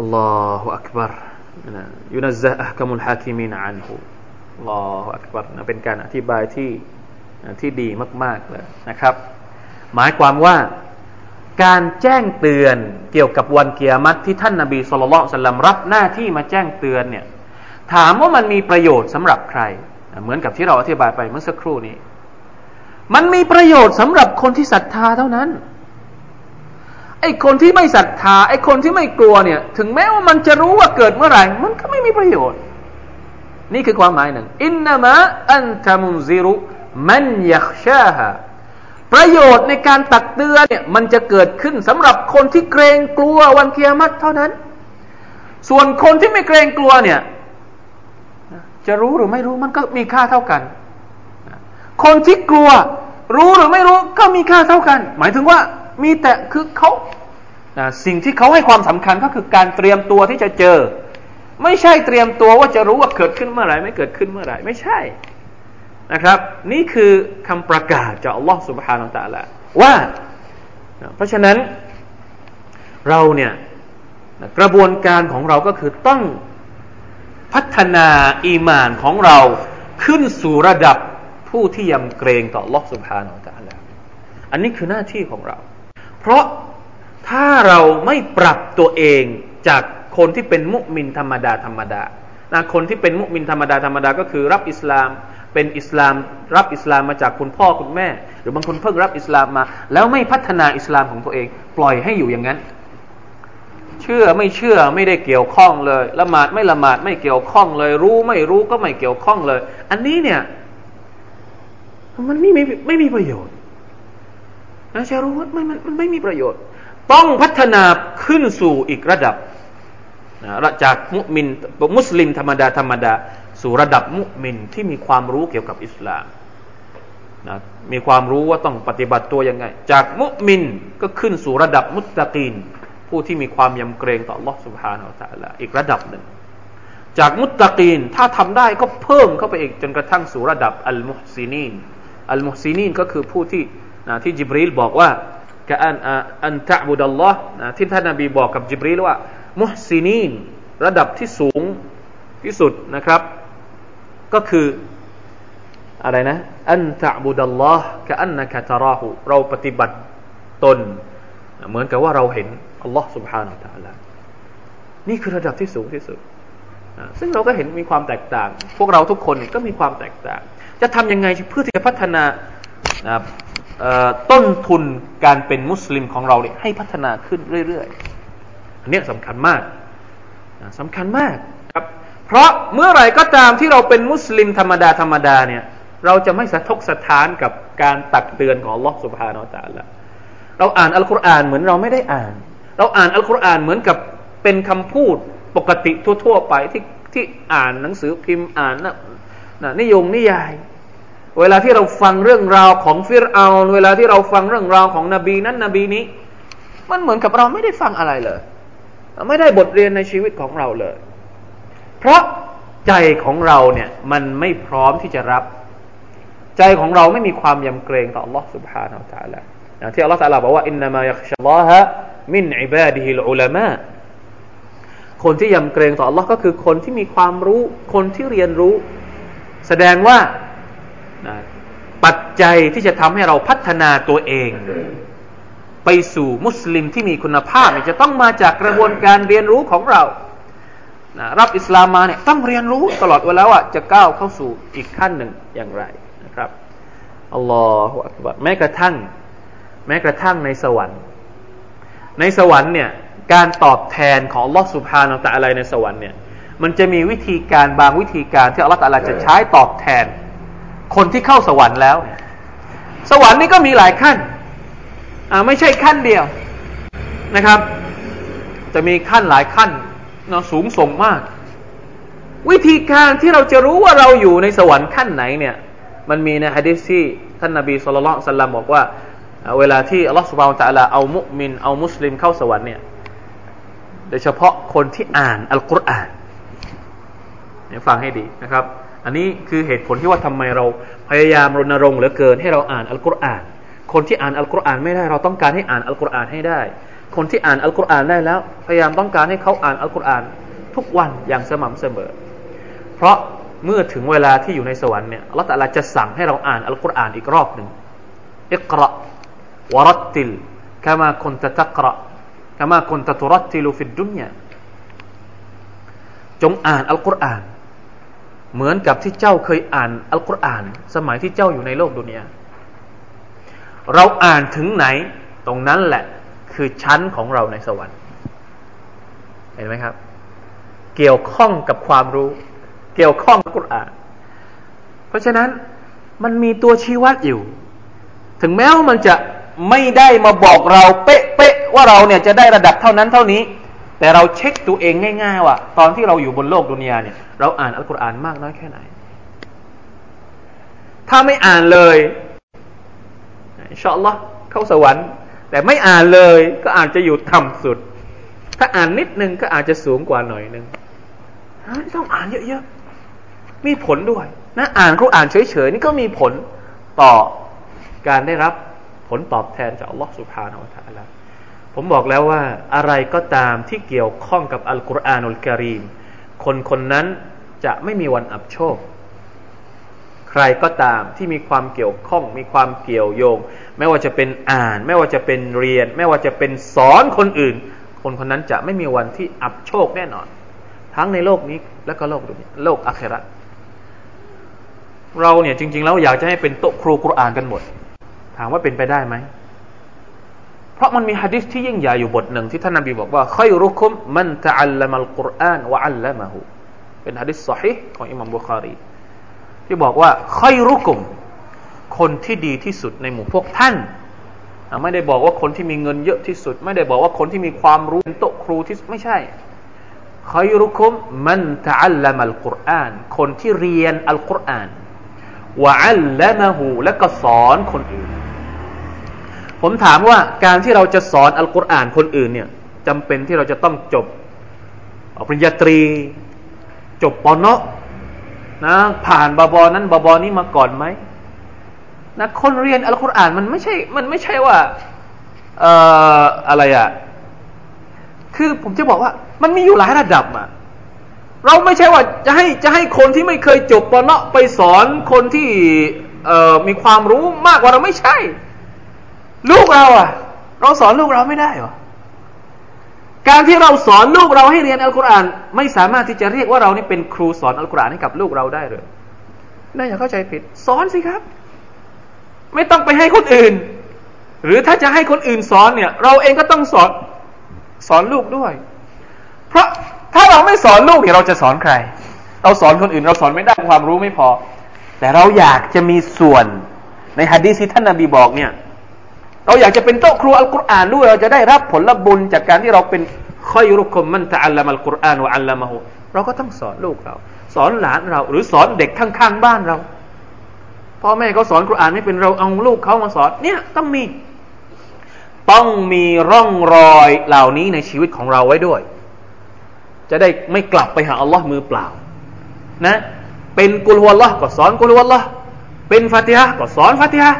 الله أكبر ينزه أحكم الحاكمين عنه الله أكبر เป็นการอธิบายที่ที่ดีมากๆเลยนะครับหมายความว่าการแจ้งเตือนเกี่ยวกับวันกิยามะฮ์ที่ท่านนบีศ็อลลัลลอฮุอะลัยฮิวะซัลลัมรับหน้าที่มาแจ้งเตือนเนี่ยถามว่ามันมีประโยชน์สำหรับใครเหมือนกับที่เราอธิบายไปเมื่อสักครู่นี้มันมีประโยชน์สำหรับคนที่ศรัทธาเท่านั้นไอ้คนที่ไม่ศรัทธาไอ้คนที่ไม่กลัวเนี่ยถึงแม้ว่ามันจะรู้ว่าเกิดเมื่อไหร่มันก็ไม่มีประโยชน์นี่คือความหมายหนึ่งอินนามะอันตะมุนซิรุมันยักชาฮาประโยชน์ในการตักเตือนเนี่ยมันจะเกิดขึ้นสำหรับคนที่เกรงกลัววันกิยามะฮ์เท่านั้นส่วนคนที่ไม่เกรงกลัวเนี่ยจะรู้หรือไม่รู้มันก็มีค่าเท่ากันคนที่กลัวรู้หรือไม่รู้ก็มีค่าเท่ากันหมายถึงว่ามีแต่คือเขาสิ่งที่เขาให้ความสำคัญก็คือการเตรียมตัวที่จะเจอไม่ใช่เตรียมตัวว่าจะรู้ว่าเกิดขึ้นเมื่อไหร่ไม่เกิดขึ้นเมื่อไหร่ไม่ใช่นะครับนี่คือคำประกาศจากอัลลอฮฺซุบฮานะฮูวะตะอาลาว่าเพราะฉะนั้นเราเนี่ยกระบวนการของเราก็คือต้องพัฒนาอีหม่านของเราขึ้นสู่ระดับผู้ที่ยำเกรงต่ออัลเลาะห์ซุบฮานะฮูวะตะอาลาอันนี้คือหน้าที่ของเราเพราะถ้าเราไม่ปรับตัวเองจากคนที่เป็นมุมินธรรมดาธรรมดานะคนที่เป็นมุมินธรรมดาธรรมดาก็คือรับอิสลามเป็นอิสลามรับอิสลามมาจากคุณพ่อคุณแม่หรือบางคนเพิ่งรับอิสลามมาแล้วไม่พัฒนาอิสลามของตัวเองปล่อยให้อยู่อย่างนั้นเชื่อไม่เชื่อไม่ได้เกี่ยวข้องเลยละหมาดไม่ละหมาดไม่เกี่ยวข้องเลยรู้ไม่รู้ก็ไม่เกี่ยวข้องเลยอันนี้เนี่ยมันไม่ไม่ไม่มีประโยชน์นะจะรู้ว่ามันมันไม่มีประโยชน์ต้องพัฒนาขึ้นสู่อีกระดับนะจากมุมินมุสลิมธรรมดาธรรมดาสู่ระดับมุมินที่มีความรู้เกี่ยวกับอิสลามนะมีความรู้ว่าต้องปฏิบัติตัวยังไงจากมุมินก็ขึ้นสู่ระดับมุตตะกีนผู้ที่มีความยำเกรงต่ออัลเลาะห์ซุบฮานะฮูวะตะอาลาอีกระดับหนึ่งจากมุตตะกีนถ้าทำได้ก็เพิ่มเข้าไปอีกจนกระทั่งสู่ระดับอัลมุห์ซินีนอัลมุห์ซินีนก็คือผู้ที่นะที่จิบรีลบอกว่ากะอันอันตะบุดัลลอฮ์นะที่ท่านนบีบอกกับจิบรีลว่ามุห์ซินีนระดับที่สูงที่สุดนะครับก็คืออะไรนะอันตะบุดัลลอฮ์กะอันนะกะตะราฮูเราปฏิบัติตนเหมือนกับว่าเราเห็นอัลลอฮฺ سبحانه และ تعالى นี่คือระดับที่สูงที่สุดซึ่งเราก็เห็นมีความแตกต่างพวกเราทุกคนก็มีความแตกต่างจะทำยังไงเพื่อที่จะพัฒนาต้นทุนการเป็นมุสลิมของเราเนี่ยให้พัฒนาขึ้นเรื่อยๆอันนี้สำคัญมากสำคัญมากครับเพราะเมื่อไหร่ก็ตามที่เราเป็นมุสลิมธรรมดาธรรมดาเนี่ยเราจะไม่สะทกสะท้านกับการตักเตือนของอัลลอฮฺ سبحانه และ تعالى เราอ่านอัลกุรอานเหมือนเราไม่ได้อ่านเราอ่านอัลกุรอานเหมือนกับเป็นคำพูด ปกติทั่วๆไปที่ที่อ่านหนังสือพิมพ์อ่านนะนะนิยมนิยายเวลาที่เราฟังเรื่องราวของฟิรเอาน์เวลาที่เราฟังเรื่องราวของนบีนั้นนบีนี้มันเหมือนกับเราไม่ได้ฟังอะไรเลยไม่ได้บทเรียนในชีวิตของเราเลยเพราะใจของเราเนี่ยมันไม่พร้อมที่จะรับใจของเราไม่มีความยำเกรงต่ออัลลอฮฺซุบฮานะฮูวะตะอาลาที่อัลลอฮฺตะอาลาบอกว่าอินนามะยักชัลลอฮะมินอิบาดิฮิลอุลามะคนที่ยำเกรงต่ออัลลอฮฺก็คือคนที่มีความรู้คนที่เรียนรู้แสดงว่าปัจจัยที่จะทำให้เราพัฒนาตัวเองไปสู่มุสลิมที่มีคุณภาพจะต้องมาจากกระบวนการเรียนรู้ของเรานะรับอิสลามมาเนี่ยต้องเรียนรู้ตลอดเวลาว่าจะก้าวเข้าสู่อีกขั้นหนึ่งอย่างไรนะครับอัลลอฮฺอักบัรแม้กระทั่งแม้กระทั่งในสวรรค์ในสวรรค์เนี่ยการตอบแทนของอัลลอฮฺซุบฮานะฮูวะตะอาลาในสวรรค์เนี่ยมันจะมีวิธีการบางวิธีการที่อัลลอฮฺตะอาลาจะใช้ตอบแทนคนที่เข้าสวรรค์แล้วสวรรค์นี่ก็มีหลายขั้นไม่ใช่ขั้นเดียวนะครับจะมีขั้นหลายขั้นนะสูงส่งมากวิธีการที่เราจะรู้ว่าเราอยู่ในสวรรค์ขั้นไหนเนี่ยมันมีในหะดีษที่ท่านนบีศ็อลลัลลอฮุอะลัยฮิวะซัลลัมบอกว่าเวลาที่อัลเลาะห์ซุบฮานะฮูวะตะอาลาเอามุมินเอามุสลิมเข้าสวรรค์เนี่ยโดยเฉพาะคนที่อ่านอัลกุรอานเนี่ยฟังให้ดีนะครับอันนี้คือเหตุผลที่ว่าทำไมเราพยายามรณรงค์เหลือเกินให้เราอ่านอัลกุรอานคนที่อ่านอัลกุรอานไม่ได้เราต้องการให้อ่านอัลกุรอานให้ได้คนที่อ่านอัลกุรอานได้แล้วพยายามต้องการให้เขาอ่านอัลกุรอานทุกวันอย่างสม่ำเสมอเพราะเมื่อถึงเวลาที่อยู่ในสวรรค์เนี่ยอัลเลาะห์ตะอาลาจะสั่งให้เราอ่านอัลกุรอานอีกรอบหนึ่งอิกเราะห์วะรัตติลกะมากุนตะตักเราะห์กะมากุนตะตุรัตติลฟิดดุนยาจงอ่านอัลกุรอานเหมือนกับที่เจ้าเคยอ่านอัลกุรอานสมัยที่เจ้าอยู่ในโลกดุนยาเราอ่านถึงไหนตรงนั้นแหละคือชั้นของเราในสวรรค์เห็นไหมครับเกี่ยวข้องกับความรู้เกี่ยวข้องกับกุรอานเพราะฉะนั้นมันมีตัวชี้วัดอยู่ถึงแม้ว่ามันจะไม่ได้มาบอกเราเป๊ะๆว่าเราเนี่ยจะได้ระดับเท่านั้นเท่านี้แต่เราเช็คตัวเองง่ายๆว่าตอนที่เราอยู่บนโลกดุนยาเนี่ยเราอ่านอัลกุรอานมากน้อยแค่ไหนถ้าไม่อ่านเลยอินชาอัลลอฮ์เข้าสวรรค์แต่ไม่อ่านเลยก็อาจจะอยู่ต่ำสุดถ้าอ่านนิดนึงก็อาจจะสูงกว่าหน่อยนึงต้องอ่านเยอะๆมีผลด้วยนะอ่านกุรอานเฉยๆนี่ก็มีผลต่อการได้รับผลตอบแทนจากอัลลอฮ์ซุบฮานะฮูวะตะอาลาผมบอกแล้วว่าอะไรก็ตามที่เกี่ยวข้องกับอัลกุรอานุลกะรีมคนคนนั้นจะไม่มีวันอับโชคใครก็ตามที่มีความเกี่ยวข้องมีความเกี่ยวโยงไม่ว่าจะเป็นอ่านไม่ว่าจะเป็นเรียนไม่ว่าจะเป็นสอนคนอื่นคนคนนั้นจะไม่มีวันที่อับโชคแน่นอนทั้งในโลกนี้และก็โลกดุนยาโลกอาคิเราะห์เราเนี่ยจริงๆแล้วอยากจะให้เป็นโต๊ะครูกุรอานกันหมดถามว่าเป็นไปได้ไหมเพราะมันมีหะดีษที่ยิ่งใหญ่อยู่บทหนึ่งที่ท่านนบีบอกว่าค็อยรุกุมมันตะอัลลัมัลกุรอานวะอัลลัมะฮูเป็นหะดีษซอฮีหฺของอิหม่ามบุคอรีที่บอกว่าค็อยรุกุมคนที่ดีที่สุดในหมู่พวกท่านไม่ได้บอกว่าคนที่มีเงินเยอะที่สุดไม่ได้บอกว่าคนที่มีความรู้เป็นโต๊ะครูที่ไม่ใช่ค็อยรุกุมมันตะอัลลัมัลกุรอานคนที่เรียนอัลกุรอานวะอัลลัมะฮูและก็สอนคนอื่นผมถามว่าการที่เราจะสอนอัลกุรอานคนอื่นเนี่ยจำเป็นที่เราจะต้องจบปริญญาตรีจบปนนะผ่านบอบอนั้นบอบอนี้มาก่อนไหมนะคนเรียนอัลกุรอานมันไม่ใช่มันไม่ใช่ว่าเอ่ออะไรอะคือผมจะบอกว่ามันมีอยู่หลายระดับอะเราไม่ใช่ว่าจะให้จะให้คนที่ไม่เคยจบปนไปสอนคนที่เอ่อมีความรู้มากกว่าเราไม่ใช่ลูกเราอ่ะเราสอนลูกเราไม่ได้หรอการที่เราสอนลูกเราให้เรียนอัลกุรอานไม่สามารถที่จะเรียกว่าเรานี่เป็นครูสอนอัลกุรอานให้กับลูกเราได้หรือน่าจะเข้าใจผิดสอนสิครับไม่ต้องไปให้คนอื่นหรือถ้าจะให้คนอื่นสอนเนี่ยเราเองก็ต้องสอนสอนลูกด้วยเพราะถ้าเราไม่สอนลูกเนี่ยเราจะสอนใครเราสอนคนอื่นเราสอนไม่ได้ความรู้ไม่พอแต่เราอยากจะมีส่วนในหะดีษที่ท่านนบีบอกเนี่ยเราอยากจะเป็นโต๊ะครูอัลกุรอานด้วยเราจะได้รับผลบุญจากการที่เราเป็น คอยรุกุมมันตะอัลลัมอัลกุรอานวะอัลลัมะฮูเราก็ต้องสอนลูกเราสอนหลานเราหรือสอนเด็กข้างๆบ้านเราพ่อแม่เขาสอนกุรอานไม่เป็นเราเอาลูกเขามาสอนเนี่ยต้องมีต้องมีร่องรอยเหล่านี้ในชีวิตของเราไว้ด้วยจะได้ไม่กลับไปหาอัลลอฮ์มือเปล่านะเป็นกุลฮุวัลลอฮ์ก็สอนกุลฮุวัลลอฮ์เป็นฟาติฮะห์ก็สอนฟาติฮะห์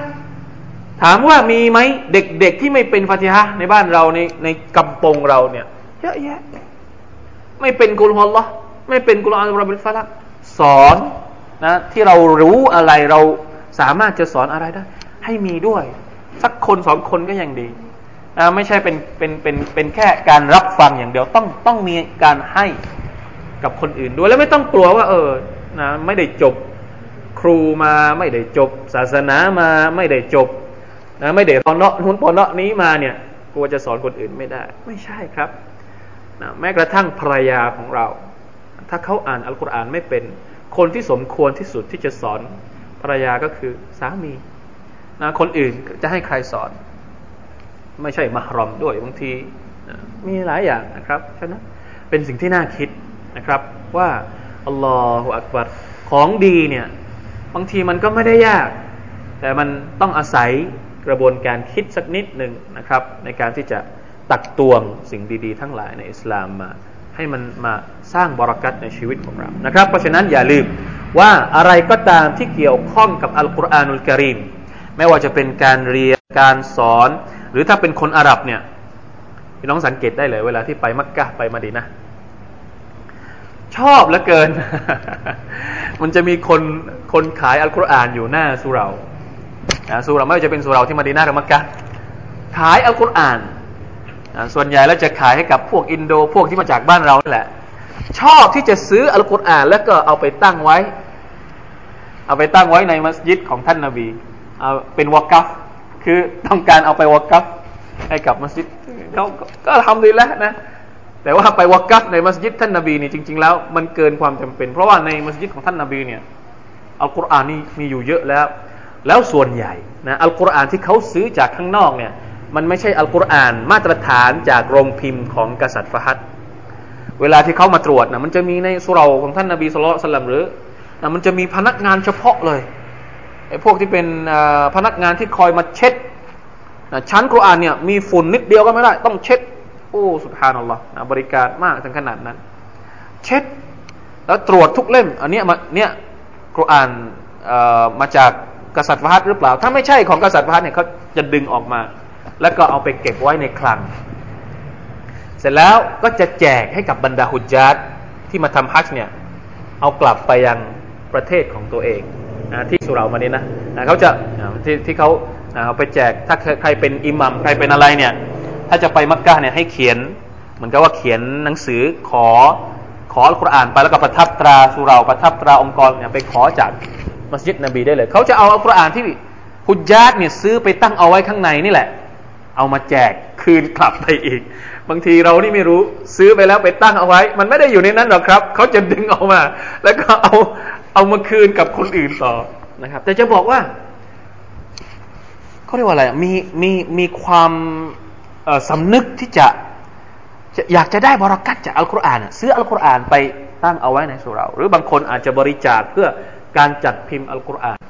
ถามว่ามีไหมเด็กๆที่ไม่เป็นฟาติฮะห์ในบ้านเราในในกำปงเราเนี่ยเยอะแยะไม่เป็นกุลฮุวัลลอฮ์ไม่เป็นกุลอาระบิลฟาลักสอนนะที่เรารู้อะไรเราสามารถจะสอนอะไรได้ให้มีด้วยสักคนสองคนก็ยังดีนะไม่ใช่เป็นเป็นเป็นเป็นแค่การรับฟังอย่างเดียวต้องต้องมีการให้กับคนอื่นด้วยแล้วไม่ต้องกลัวว่าเออนะไม่ได้จบครูมาไม่ได้จบศาสนามาไม่ได้จบนะไม่ได้ตอนเนาะทุนปอนเนาะนี้มาเนี่ยกลัวจะสอนคนอื่นไม่ได้ไม่ใช่ครับนะแม้กระทั่งภรรยาของเราถ้าเขาอ่านอัลกุรอานไม่เป็นคนที่สมควรที่สุดที่จะสอนภรรยาก็คือสามีนะคนอื่นจะให้ใครสอนไม่ใช่มะฮ์รอมด้วยบางทีนะมีหลายอย่างนะครับฉะนั้นเป็นสิ่งที่น่าคิดนะครับว่าอัลลอฮฺอักบัรของดีเนี่ยบางทีมันก็ไม่ได้ยากแต่มันต้องอาศัยกระบวนการคิดสักนิดนึงนะครับในการที่จะตักตวงสิ่งดีๆทั้งหลายในอิสลามมาให้มันมาสร้างบารอกัตในชีวิตของเรานะครับเพราะฉะนั้นอย่าลืมว่าอะไรก็ตามที่เกี่ยวข้องกับอัลกุรอานุลกะรีมไม่ว่าจะเป็นการเรียนการสอนหรือถ้าเป็นคนอาหรับเนี่ยพี่น้องสังเกตได้เลยเวลาที่ไปมักกะห์ไปมะดีนะห์ชอบเหลือเกิน มันจะมีคนคนขายอัลกุรอานอยู่หน้าซูเราะห์นะซูเราะห์ไม่ว่าจะเป็นซูเราะห์ที่มะดีนะห์หรือมักกะห์ขายอัลกุรอานนะส่วนใหญ่แล้วจะขายให้กับพวกอินโดพวกที่มาจากบ้านเรานั่นแหละชอบที่จะซื้ออัลกุรอานแล้วก็เอาไปตั้งไว้เอาไปตั้งไว้ในมัสยิดของท่านนบีเอาเป็นวะกัฟคือต้องการเอาไปวะกัฟให้กับมัสยิดเขาก็ทำดีแล้วนะแต่ว่าไปวะกัฟในมัสยิดท่านนบีนี่จริงๆแล้วมันเกินความจำเป็นเพราะว่าในมัสยิดของท่านนบีเนี่ยอัลกุรอานนี่มีอยู่เยอะแล้วแล้วส่วนใหญ่นะอัลกุรอานที่เขาซื้อจากข้างนอกเนี่ยมันไม่ใช่อัลกุรอานมาตรฐานจากโรงพิมพ์ของกษัตริย์ฟะฮัดเวลาที่เขามาตรวจนะมันจะมีในซูเราะห์ของท่านนบีศ็อลลัลลอฮุอะลัยฮิวะซัลลัมหรือนะมันจะมีพนักงานเฉพาะเลยไอ้พวกที่เป็นพนักงานที่คอยมาเช็ดนะชั้นกุรอานเนี่ยมีฝุ่นนิดเดียวก็ไม่ได้ต้องเช็ดโอ้ซุบฮานัลลอฮ์นะบริการมากถึงขนาดนั้นเช็ดแล้วตรวจทุกเล่มอันเนี้ยเนี่ยกุรอานเอ่อมาจากกษัตริย์ฟะฮัดหรือเปล่าถ้าไม่ใช่ของกษัตริย์ฟะฮัดเนี่ยเขาจะดึงออกมาแล้วก็เอาไปเก็บไว้ในคลังเสร็จแล้วก็จะแจกให้กับบรรดาหุจญาตที่มาทำฮัจญ์เนี่ยเอากลับไปยังประเทศของตัวเองนะที่สุเราะห์มานี่นะนะเขาจะที่ที่เขาเอาไปแจกถ้าใครเป็นอิหมัมใครเป็นอะไรเนี่ยถ้าจะไปมักกะห์เนี่ยให้เขียนเหมือนกับว่าเขียนหนังสือขอขออัลกุรอานไปแล้วก็ประทับตราสุเราะห์ประทับตราองค์กรเนี่ยไปขอจากมัสยิดนบีได้เลยเขาจะเอาอัลกุรอานที่หุจญาตเนี่ยซื้อไปตั้งเอาไว้ข้างในนี่แหละเอามาแจกคืนกลับไปอีกบางทีเรานี่ไม่รู้ซื้อไปแล้วไปตั้งเอาไว้มันไม่ได้อยู่ในนั้นหรอกครับเขาจะดึงออกมาแล้วก็เอาเอามาคืนกับคนอื่นต่อนะครับแต่จะบอกว่าเขาเรียกว่าอะไรมีมีมีความสำนึกที่จะอยากจะได้บารอกัตจากอัลกุรอานซื้ออัลกุรอานไปตั้งเอาไว้ในสุเราะห์หรือบางคนอาจจะบริจาคเพื่อการจัดพิมพ์อัลกุรอาน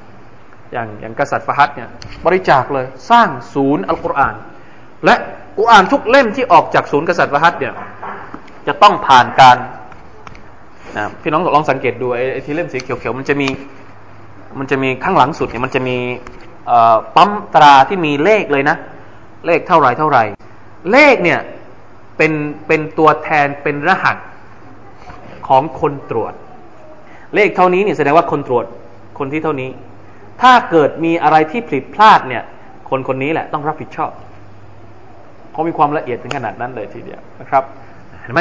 อย่างอย่างกษัตริย์ฟะฮัดเนี่ยบริจาคเลยสร้างศูนย์อัลกุรอานและกุรอานทุกเล่มที่ออกจากศูนย์กษัตริย์ฟะฮัดเนี่ยจะต้องผ่านการนะพี่น้องลองสังเกตดูไอ้ที่เล่มสีเขียวๆมันจะมีมันจะมีข้างหลังสุดเนี่ยมันจะมีเอ่อปั๊มตราที่มีเลขเลยนะเลขเท่าไหร่เท่าไหร่เลขเนี่ยเป็นเป็นตัวแทนเป็นรหัสของคนตรวจเลขเท่านี้เนี่ยแสดงว่าคนตรวจคนที่เท่านี้ถ้าเกิดมีอะไรที่ผิดพลาดเนี่ยคนคนนี้แหละต้องรับผิดชอบเขามีความละเอียดถึงขนาดนั้นเลยทีเดียวนะครับเห็นไหม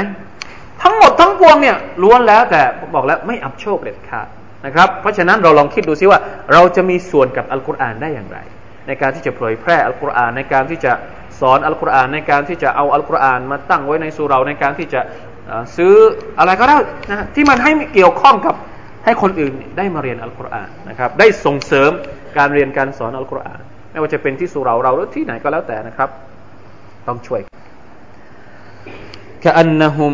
ทั้งหมดทั้งปวงเนี่ยล้วนแล้วแต่ผมบอกแล้วไม่อับโชคเด็ดขาดนะครับเพราะฉะนั้นเราลองคิดดูซิว่าเราจะมีส่วนกับอัลกุรอานได้อย่างไรในการที่จะเผยแพร่อัลกุรอานในการที่จะสอนอัลกุรอานในการที่จะเอาอัลกุรอานมาตั้งไว้ในซูเราะห์ในการที่จะซื้ออะไรก็ได้นะที่มันให้เกี่ยวข้องกับให้คนอื่นได้มาเรียนอัลกุรอานนะครับได้ส่งเสริมการเรียนการสอนอัลกุรอานไม่ว่าจะเป็นที่สุเราะห์เราหรือที่ไหนก็แล้วแต่นะครับต้องช่วย كأنهم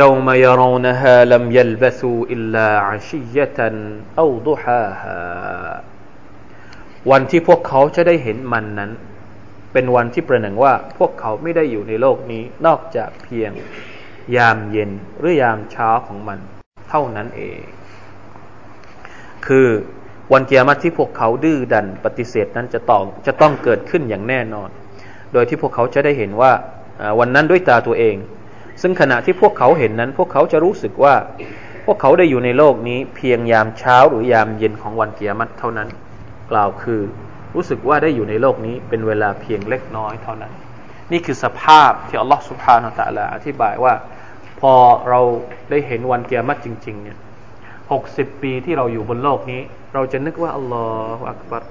يوم يرونها لم يلبثوا إلا عشية أو ضحاها วันที่พวกเขาจะได้เห็นมันนั้นเป็นวันที่ประหนึ่งว่าพวกเขาไม่ได้อยู่ในโลกนี้นอกจากเพียงยามเย็นหรือยามเช้าของมันเท่านั้นเองคือวันกิยามะฮ์ที่พวกเขาดื้อดันปฏิเสธนั้นจะต้องจะต้องเกิดขึ้นอย่างแน่นอนโดยที่พวกเขาจะได้เห็นว่าวันนั้นด้วยตาตัวเองซึ่งขณะที่พวกเขาเห็นนั้นพวกเขาจะรู้สึกว่าพวกเขาได้อยู่ในโลกนี้เพียงยามเช้าหรือยามเย็นของวันกิยามะฮ์เท่านั้นกล่าวคือรู้สึกว่าได้อยู่ในโลกนี้เป็นเวลาเพียงเล็กน้อยเท่านั้นนี่คือสภาพที่อัลลอฮฺซุบฮานะฮูวะตะอาลาอธิบายว่าพอเราได้เห็นวันกิยามะฮ์จริงๆเนี่ยหกสิบปีที่เราอยู่บนโลกนี้เราจะนึกว่าอัลลอฮฺอักบัร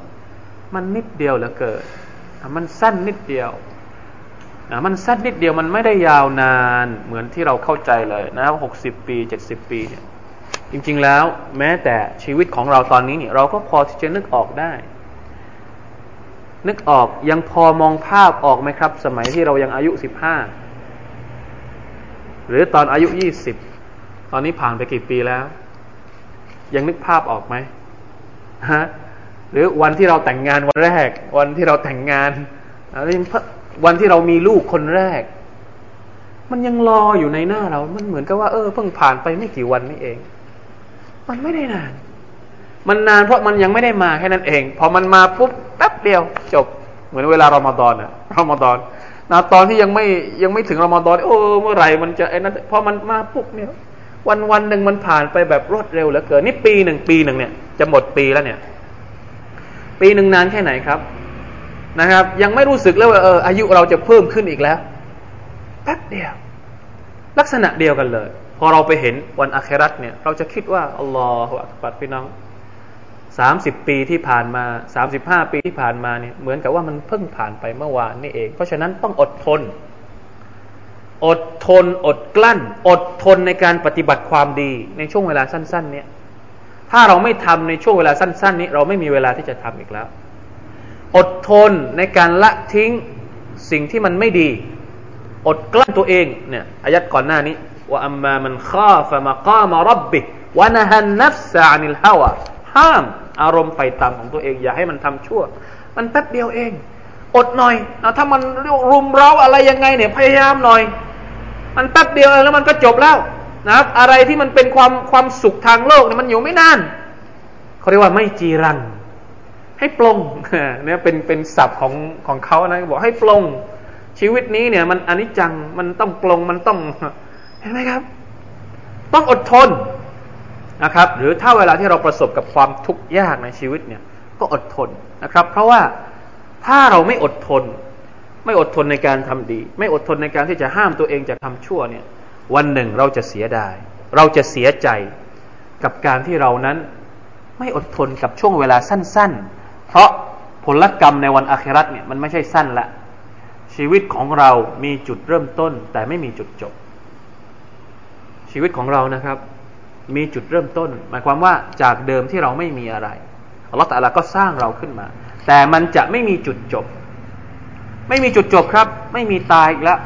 มันนิดเดียวเหลือเกินมันสั้นนิดเดียวนะมันสั้นนิดเดียวมันไม่ได้ยาวนานเหมือนที่เราเข้าใจเลยนะหกสิบปีเจ็ดสิบปีเนี่ยจริงๆแล้วแม้แต่ชีวิตของเราตอนนี้เนี่ยเราก็พอที่จะนึกออกได้นึกออกยังพอมองภาพออกไหมครับสมัยที่เรายังอายุสิบห้าหรือตอนอายุยี่สิบตอนนี้ผ่านไปกี่ปีแล้วยังนึกภาพออกไหมฮะหรือวันที่เราแต่งงานวันแรกวันที่เราแต่งงานวันที่เรามีลูกคนแรกมันยังรออยู่ในหน้าเรามันเหมือนกับว่าเออเพิ่งผ่านไปไม่กี่วันนี่เองมันไม่ได้นานมันนานเพราะมันยังไม่ได้มาแค่นั้นเองพอมันมาปุ๊บแป๊บเดียวจบเหมือนเวลารอมฎอนอะรอมฎอนนะตอนที่ยังไม่ยังไม่ถึงรอมฎอนโอ้เมื่อไหร่มันจะไอ้นั่นพอมันมาปุ๊บเนี่ยวันวันหนึ่งมันผ่านไปแบบรวดเร็วเหลือเกินนี่ปีหนึ่งปีหนึ่งเนี่ยจะหมดปีแล้วเนี่ยปีหนึ่งนานแค่ไหนครับนะครับยังไม่รู้สึกเลยว่าเอออายุเราจะเพิ่มขึ้นอีกแล้วแป๊บเดียวลักษณะเดียวกันเลยพอเราไปเห็นวันอาคิเราะห์เนี่ยเราจะคิดว่าอัลลอฮฺอักบัรพี่น้องสามสิบปีที่ผ่านมาสามสิบห้าปีที่ผ่านมาเนี่ยเหมือนกับว่ามันเพิ่งผ่านไปเมื่อวานนี่เองเพราะฉะนั้นต้องอดทนอดทนอดกลั้นอดทนในการปฏิบัติความดีในช่วงเวลาสั้นๆเนี่ยถ้าเราไม่ทำในช่วงเวลาสั้นๆนี้เราไม่มีเวลาที่จะทำอีกแล้วอดทนในการละทิ้งสิ่งที่มันไม่ดีอดกลั้นตัวเองเนี่ยอายัดก่อนหน้านี้ว่าอัมมามันฆาฟะมะกามะร็อบบิวะนะฮันนัฟซะอานิลฮาวาห้ามอารมณ์ไปตามของตัวเองอย่าให้มันทำชั่วมันแป๊บเดียวเองอดหน่อยนะถ้ามันรุมเร้าอะไรยังไงเนี่ยพยายามหน่อยมันแป๊บเดียวแล้วมันก็จบแล้วนะครับอะไรที่มันเป็นความความสุขทางโลกเนี่ยมันอยู่ไม่นานเขาเรียกว่าไม่จีรังให้ปลงเนี่ยเป็นเป็นศัพท์ของของเขานะบอกให้ปลงชีวิตนี้เนี่ยมันอนิจจังมันต้องปลงมันต้องเห็นไหมครับต้องอดทนนะครับหรือถ้าเวลาที่เราประสบกับความทุกข์ยากในชีวิตเนี่ยก็อดทนนะครับเพราะว่าถ้าเราไม่อดทนไม่อดทนในการทำดีไม่อดทนในการที่จะห้ามตัวเองจากทำชั่วเนี่ยวันหนึ่งเราจะเสียดายเราจะเสียใจกับการที่เรานั้นไม่อดทนกับช่วงเวลาสั้นๆเพราะผลกรรมในวันอาคิเราะห์เนี่ยมันไม่ใช่สั้นละชีวิตของเรามีจุดเริ่มต้นแต่ไม่มีจุดจบชีวิตของเรานะครับมีจุดเริ่มต้นหมายความว่าจากเดิมที่เราไม่มีอะไรอัลเลาะห์ตะอาลาก็สร้างเราขึ้นมาแต่มันจะไม่มีจุดจบไม่มีจุดจบครับไม่มีตายอีกแล้ว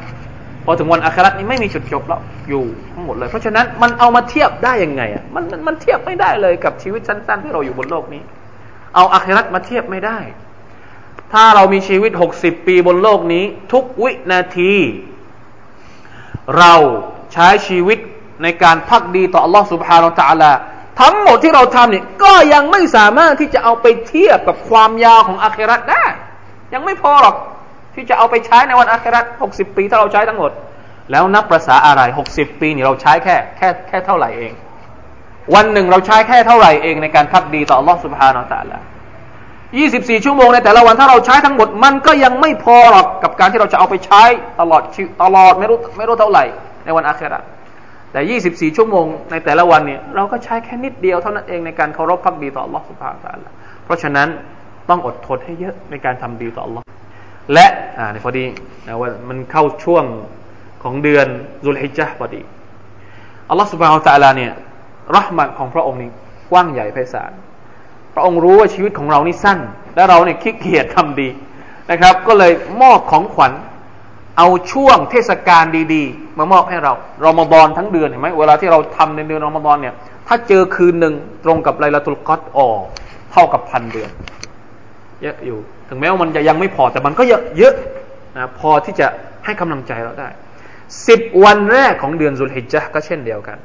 พอถึงวันอาคิเราะห์นี้ไม่มีจุดจบแล้วอยู่ทั้งหมดเลยเพราะฉะนั้นมันเอามาเทียบได้ยังไงอ่ะมันมันเทียบไม่ได้เลยกับชีวิตสั้นๆที่เราอยู่บนโลกนี้เอาอาคิเราะห์มาเทียบไม่ได้ถ้าเรามีชีวิตหกสิบปีบนโลกนี้ทุกวินาทีเราใช้ชีวิตในการภักดีต่ออัลเลาะห์ซุบฮานะฮูวะตะอาลาทั้งหมดที่เราทำเนี่ยก็ยังไม่สามารถที่จะเอาไปเทียบกับความยาวของอาคิเราะห์ได้ยังไม่พอหรอกที่จะเอาไปใช้ในวันอาคิเราะห์หกสิบปีถ้าเราใช้ทั้งหมดแล้วนับประสาอะไรหกสิบปีนี่เราใช้แค่แค่แค่เท่าไหร่เองวันหนึ่งเราใช้แค่เท่าไหร่เองในการภักดีต่ออัลเลาะห์ซุบฮานะฮูวะตะอาลายี่สิบสี่ชั่วโมงในแต่ละวันถ้าเราใช้ทั้งหมดมันก็ยังไม่พอหรอกกับการที่เราจะเอาไปใช้ตลอดตลอดไม่รู้ไม่รู้เท่าไหร่ในวันอาคิเราะห์แต่ยี่สิบสี่ชั่วโมงในแต่ละวันเนี่ยเราก็ใช้แค่นิดเดียวเท่านั้นเองในการเคารพภักดีต่ออัลเลาะห์ซุบฮานะฮูวะตะอาลาเพราะฉะนั้นต้องอดทนให้เยอะในการทำดีต่ออัลเลาะห์และอ่าพอดีนะว่ามันเข้าช่วงของเดือนซุลฮิจญะห์พอดีอัลเลาะห์ซุบฮานะฮูวะตะอาลาเนี่ยเราะห์มะฮ์ของพระองค์นี่กว้างใหญ่ไพศาลพระองค์รู้ว่าชีวิตของเรานี่สั้นและเราเนี่ยขี้เกียจทำดีนะครับก็เลยมอบของขวัญ เอาช่วงเทศกาลดีๆมามอบให้เรารอมฎอนทั้งเดือนเห็นไหมเวลาที่เราทำในเดือนรอมฎอนเนี่ยถ้าเจอคืนหนึ่งตรงกับไลลาตุลกอดรอเท่ากับพันเดือนเยอะอยู่ถึงแม้ว่ามันจะยังไม่พอแต่มันก็เยอะเยอะนะพอที่จะให้กำลังใจเราได้สิบวันแรกของเดือนซุลฮิจญะห์ก็เช่นเดียวกัน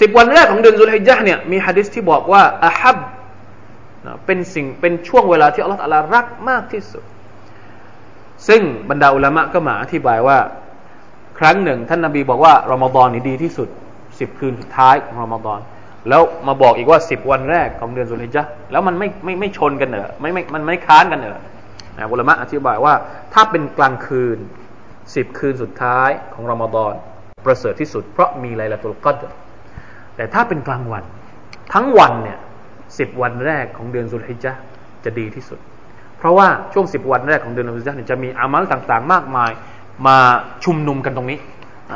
สิบวันแรกของเดือนซุลฮิจญะห์เนี่ยมีหะดีษที่บอกว่าอะฮับนะเป็นสิ่งเป็นช่วงเวลาที่อัลเลาะห์ตะอาลารักมากที่สุดซึ่งบรรดาอุลามะก็มาอธิบายว่าครั้งหนึ่งท่านนบีบอกว่ารอมฎอนนี่ดีที่สุดสิบคืนสุดท้ายของรอมฎอนแล้วมาบอกอีกว่าสิบวันแรกของเดือนซุลฮิจญะห์แล้วมันไม่ไม่ไม่ชนกันเหรอไม่ไม่มันไม่ค้านกันเหรอนะอุลามะอธิบายว่าถ้าเป็นกลางคืนสิบคืนสุดท้ายของรอมฎอนประเสริฐที่สุดเพราะมีไลลาตุลกอดรแต่ถ้าเป็นกลางวันทั้งวันเนี่ยสิบวันแรกของเดือนซุลฮิจญะห์จะดีที่สุดเพราะว่าช่วงสิบวันแรกของเดือนซุลฮิจญะห์เนี่ยจะมีอามัลต่างๆมากมายมาชุมนุมกันตรงนี้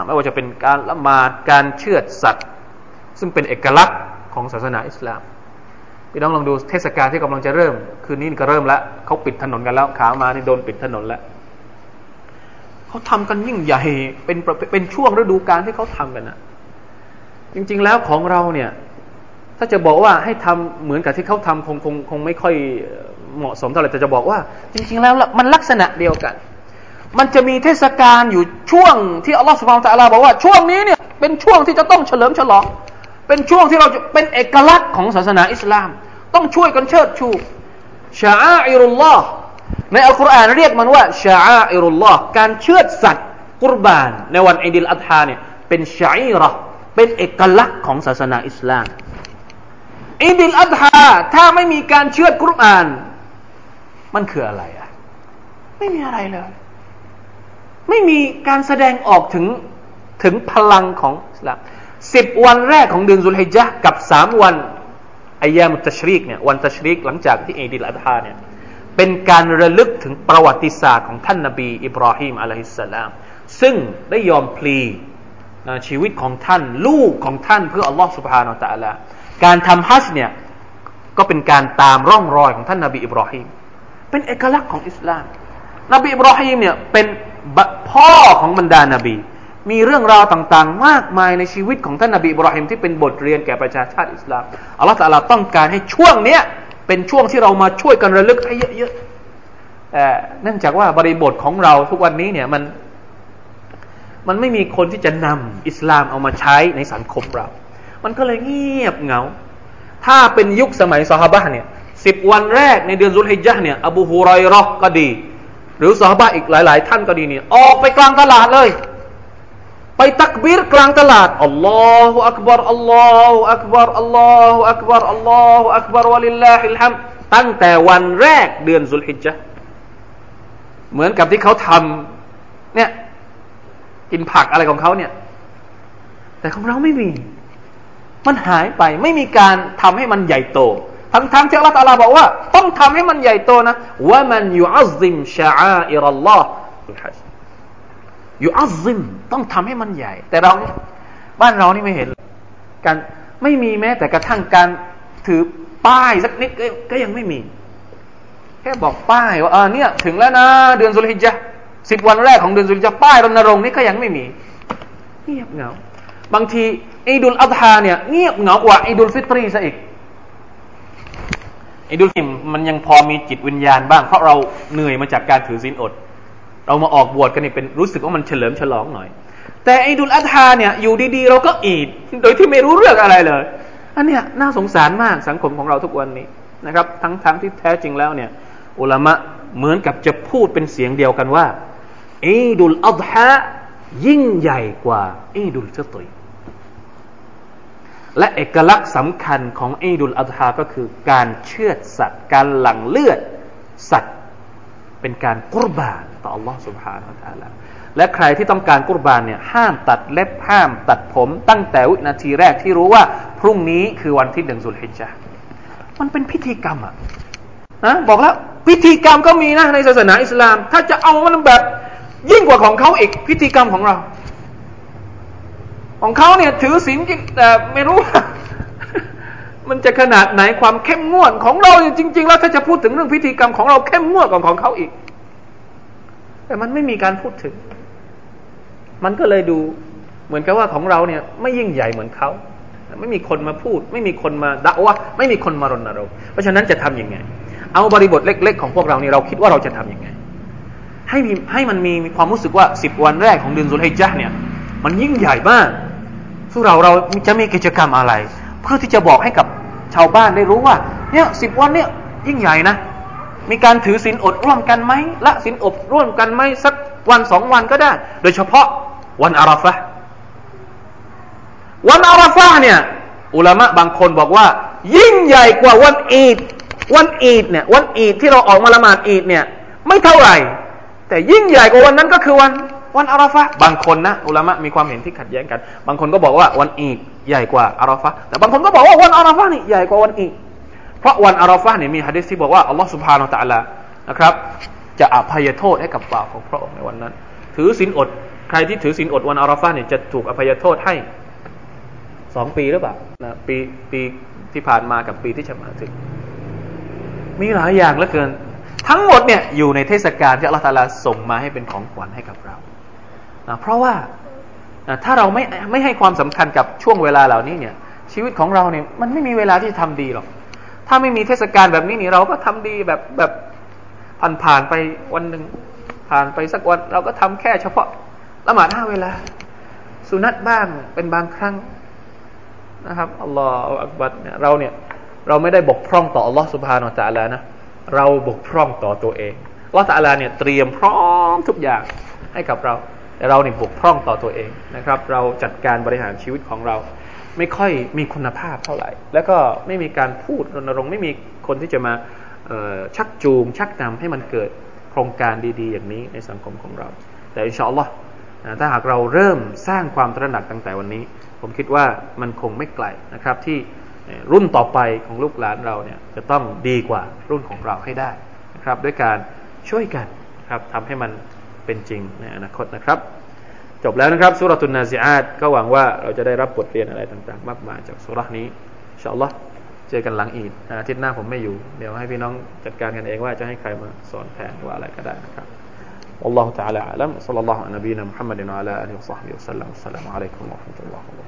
ไม่ว่าจะเป็นการละหมาดการเชือดสัตว์ซึ่งเป็นเอกลักษณ์ของศาสนาอิสลามพี่น้องลองดูเทศกาลที่กำลังจะเริ่มคืนนี้ก็เริ่มแล้วเขาปิดถนนกันแล้วขามานี่โดนปิดถนนแล้วเขาทำกันยิ่งใหญ่เป็นเป็นช่วงฤดูกาลที่เขาทำกันนะจริงๆแล้วของเราเนี่ยถ้าจะบอกว่าให้ทำเหมือนกับที่เขาทำคงคงคงไม่ค่อยเหมาะสมเท่าไหร่แต่จะบอกว่าจริงๆแล้วมันลักษณะเดียวกันมันจะมีเทศกาลอยู่ช่วงที่อัลลอฮฺซุบฮานะฮูวะตะอาลาบอกว่าช่วงนี้เนี่ยเป็นช่วงที่จะต้องเฉลิมฉลองเป็นช่วงที่เราจะเป็นเอกลักษณ์ของศาสนาอิสลามต้องช่วยกันเชิดชูชะอาอิรุลลอฮ์ในอัลกุรอานเรียกมันว่าชะอาอิรุลลอฮ์การเชือดสัตว์กุรบานในวันอีดิลอัฎฮาเนี่ยเป็นชะอีเราะห์เป็นเอกลักษณ์ของศาสนาอิสลามอีดิลอัฎฮาถ้าไม่มีการเชือดกุรบานมันคืออะไรอ่ะไม่มีอะไรเลยไม่มีการแสดงออกถึงถึงพลังของอิสลามสิบวันแรกของเดือนซุลฮิจญะห์กับสามวันอัยยามุตตัชรีกเนี่ยวันตัชรีกหลังจากที่อีดิลอัฎฮาเนี่ยเป็นการระลึกถึงประวัติศาสตร์ของท่านนบีอิบรอฮีมอะลัยฮิสสลามซึ่งได้ยอมพลีชีวิตของท่านลูกของท่านเพื่ออัลลอฮฺซุบฮานะฮูวะตะอาลาการทำฮัจญ์เนี่ยก็เป็นการตามร่องรอยของท่านนบีอิบรอฮีมเป็นเอกลักษณ์ของอิสลามนบีอิบรอฮีมเนี่ยเป็นพ่อของบรรดานบีมีเรื่องราวต่างๆมากมายในชีวิตของท่านนบีอิบรอฮีมที่เป็นบทเรียนแก่ประชาชาติอิสลามอัลเลาะห์ตะอาลาต้องการให้ช่วงเนี้ยเป็นช่วงที่เรามาช่วยกันระลึกให้เยอะๆเอ่อเนื่องจากว่าบริบทของเราทุกวันนี้เนี่ยมันมันไม่มีคนที่จะนำอิสลามเอามาใช้ในสังคมเรามันก็เลยเงียบเหงาถ้าเป็นยุคสมัยซอฮาบะห์เนี่ยสิบวันแรกในเดือนซุลฮิจญะห์เนี่ยอบูฮุรอยเราะห์ก็ดีหรือซอฮาบะห์อีกหลายๆท่านก็ดีเนี่ยออกไปกลางตลาดเลยไปตักบีรกลางตลาดอัลลอฮุอักบัรอัลลอฮุอักบัรอัลลอฮุอักบัรอัลลอฮุอักบัรวะลิลลาฮิลฮัมด์ตั้งแต่วันแรกเดือนซุลฮิจญะห์เหมือนกับที่เขาทำเนี่ยกินผักอะไรของเขาเนี่ยแต่ของเราไม่มีมันหายไปไม่มีการทำให้มันใหญ่โตทั้งๆ ท, ที่อัลเลาะห์ตะอาลาบอกว่าต้องทำให้มันใหญ่โตนะวะมันยุอัซซิมชะอาอิรัลลอฮฺอยู่อัลซิมต้องทำให้มันใหญ่แต่เราบ้านเรานี่ไม่เห็นการไม่มีแม้แต่กระทั่งการถือป้ายสักนิดก็ยังไม่มีแค่บอกป้ายว่าเออเนี่ยถึงแล้วนะเดือนซุลฮิจญะห์สิบวันแรกของเดือนซุลฮิจญะห์ป้ายรณรงค์นี่ก็ยังไม่มีเงียบเหงาบางทีอีดุลอัฎฮาเนี่ยเงียบเหงากว่าอีดุลฟิตรีซะอีกอีดุลฟิตรมันยังพอมีจิตวิญญาณบ้างเพราะเราเหนื่อยมาจากการถือศีลอดเรามาออกบวชกันนี่เป็นรู้สึกว่ามันเฉลิมฉลองหน่อยแต่อีดุลอัฎฮาเนี่ยอยู่ดีๆเราก็อีดโดยที่ไม่รู้เรื่องอะไรเลยอันเนี้ยน่าสงสารมากสังคมของเราทุกวันนี้นะครับทั้งๆที่แท้จริงแล้วเนี่ยอุลามะเหมือนกับจะพูดเป็นเสียงเดียวกันว่าอีดุลอัฎฮายิ่งใหญ่กว่าอีดุลฟิตรและเอกลักษณ์สำคัญของอีดุลอัฎฮาก็คือการเชือดสัตว์การหลั่งเลือดสัตว์เป็นการกุรบานต่อ Allah Subhanahu Wa Taala และใครที่ต้องการกุรบานเนี่ยห้ามตัดเล็บห้ามตัดผมตั้งแต่วินาทีแรกที่รู้ว่าพรุ่งนี้คือวันที่หนึ่งซุลฮิจญะห์มันเป็นพิธีกรรมอะนะบอกแล้วพิธีกรรมก็มีนะในศาสนาอิสลามถ้าจะเอามันแบบยิ่งกว่าของเขาอีกพิธีกรรมของเราของเขาเนี่ยถือศีลกินแต่ไม่รู้ มันจะขนาดไหนความเข้มงวดของเราจริงๆแล้วถ้าจะพูดถึงเรื่องพิธีกรรมของเราเข้มงวดกว่าของเขาอีก แต่มันไม่มีการพูดถึงมันก็เลยดูเหมือนกับว่าของเราเนี่ยไม่ยิ่งใหญ่เหมือนเขาไม่มีคนมาพูดไม่มีคนมาดะวะห์ไม่มีคนมารณรงค์เพราะฉะนั้นจะทำยังไงเอาบริบทเล็กๆของพวกเรานี่เราคิดว่าเราจะทำยังไงให้มีให้มันมีมีความรู้สึกว่าสิบวันแรกของเดือนซุลฮิจญะห์เนี่ยมันยิ่งใหญ่มากซึ่งเราเราจะมีกิจกรรมอะไรเพื่อที่จะบอกให้กับชาวบ้านได้รู้ว่าเนี่ยสิบวันเนี่ยยิ่งใหญ่นะมีการถือศีลอดร่วมกันไหมละศีลอดร่วมกันไหมสักวันสองวันก็ได้โดยเฉพาะวันอาราฟะห์วันอาราฟะห์เนี่ยอุลามะบางคนบอกว่ายิ่งใหญ่กว่าวันอีดวันอีดเนี่ยวันอีดที่เราออกมาละหมาดอีดเนี่ยไม่เท่าไหร่แต่ยิ่งใหญ่กว่าวันนั้นก็คือวันวันอาราฟะห์บางคนนะอุลามะมีความเห็นที่ขัดแย้งกันบางคนก็บอกว่าวันอีดใหญ่กว่าอาราฟะห์แต่บางคนก็บอกว่าวันอาราฟะห์นี่ใหญ่กว่าวันอีดเพราะวันอาราฟะห์เนี่ยมีหะดีษที่บอกว่าอัลเลาะห์ซุบฮานะฮูวะตะอาลานะครับจะอภัยโทษให้กับบ่าวของพระองค์ในวันนั้นถือศีลอดใครที่ถือศีลอดวันอาราฟะห์เนี่ยจะถูกอภัยโทษให้สองปีหรือเปล่านะปีปีที่ผ่านมากับปีที่จะมาถึงมีหลายอย่างเหลือเกินทั้งหมดเนี่ยอยู่ในเทศกาลที่อัลเลาะห์ตะอาลาส่งมาให้เป็นของขวัญให้กับเรานะเพราะว่านะถ้าเราไม่ไม่ให้ความสำคัญกับช่วงเวลาเหล่านี้เนี่ยชีวิตของเราเนี่ยมันไม่มีเวลาที่จะทำดีหรอกถ้าไม่มีเทศกาลแบบนี้นี่เราก็ทำดีแบบแบบผ่านๆไปวันนึงผ่านไปสักวันเราก็ทำแค่เฉพาะละหมาดห้าเวลาสุนัตบ้างเป็นบางครั้งนะครับอัลลอฮฺอักบัรเนี่ยเราเนี่ยเราไม่ได้บกพร่องต่ออัลลอฮฺซุบฮานะฮูวะตะอาลานะเราบกพร่องต่อตัวเองอัลลอฮฺตะอาลาเนี่ยเตรียมพร้อมทุกอย่างให้กับเราแต่เราเนี่ยบกพร่องต่อตัวเองนะครับเราจัดการบริหารชีวิตของเราไม่ค่อยมีคุณภาพเท่าไหร่แล้วก็ไม่มีการพูดรณรงค์ไม่มีคนที่จะมาชักจูงชักนำให้มันเกิดโครงการดีๆอย่างนี้ในสังคมของเราแต่อินชาอัลลอฮฺถ้าหากเราเริ่มสร้างความตระหนักตั้งแต่วันนี้ผมคิดว่ามันคงไม่ไกลนะครับที่รุ่นต่อไปของลูกหลานเราเนี่ยจะต้องดีกว่ารุ่นของเราให้ได้นะครับด้วยการช่วยกันครับทำให้มันเป็นจริงในอนาคตนะครับจบแล้วนะครับซูเราะตุนนาซิอาตก็หวังว่าเราจะได้รับบทเรียนอะไรต่างๆมากมายจากซูเราะห์นี้อินชาอัลลอฮ์เจอกันหลังอีดอาทิตย์หน้าผมไม่อยู่เดี๋ยวให้พี่น้องจัดการกันเองว่าจะให้ใครมาสอนแทนว่าอะไรก็ได้นะครับอัลลอฮุตะอาลาอะลัม ศ็อลลัลลอฮุอะลัยฮิวะซัลลัม มุฮัมมัดวะอะลาอาลิฮิวะศอฮบิฮิวะซัลลัม อัสสลามุอะลัยกุมวะเราะห์มะตุลลอฮิวะบะเราะกาตุฮ์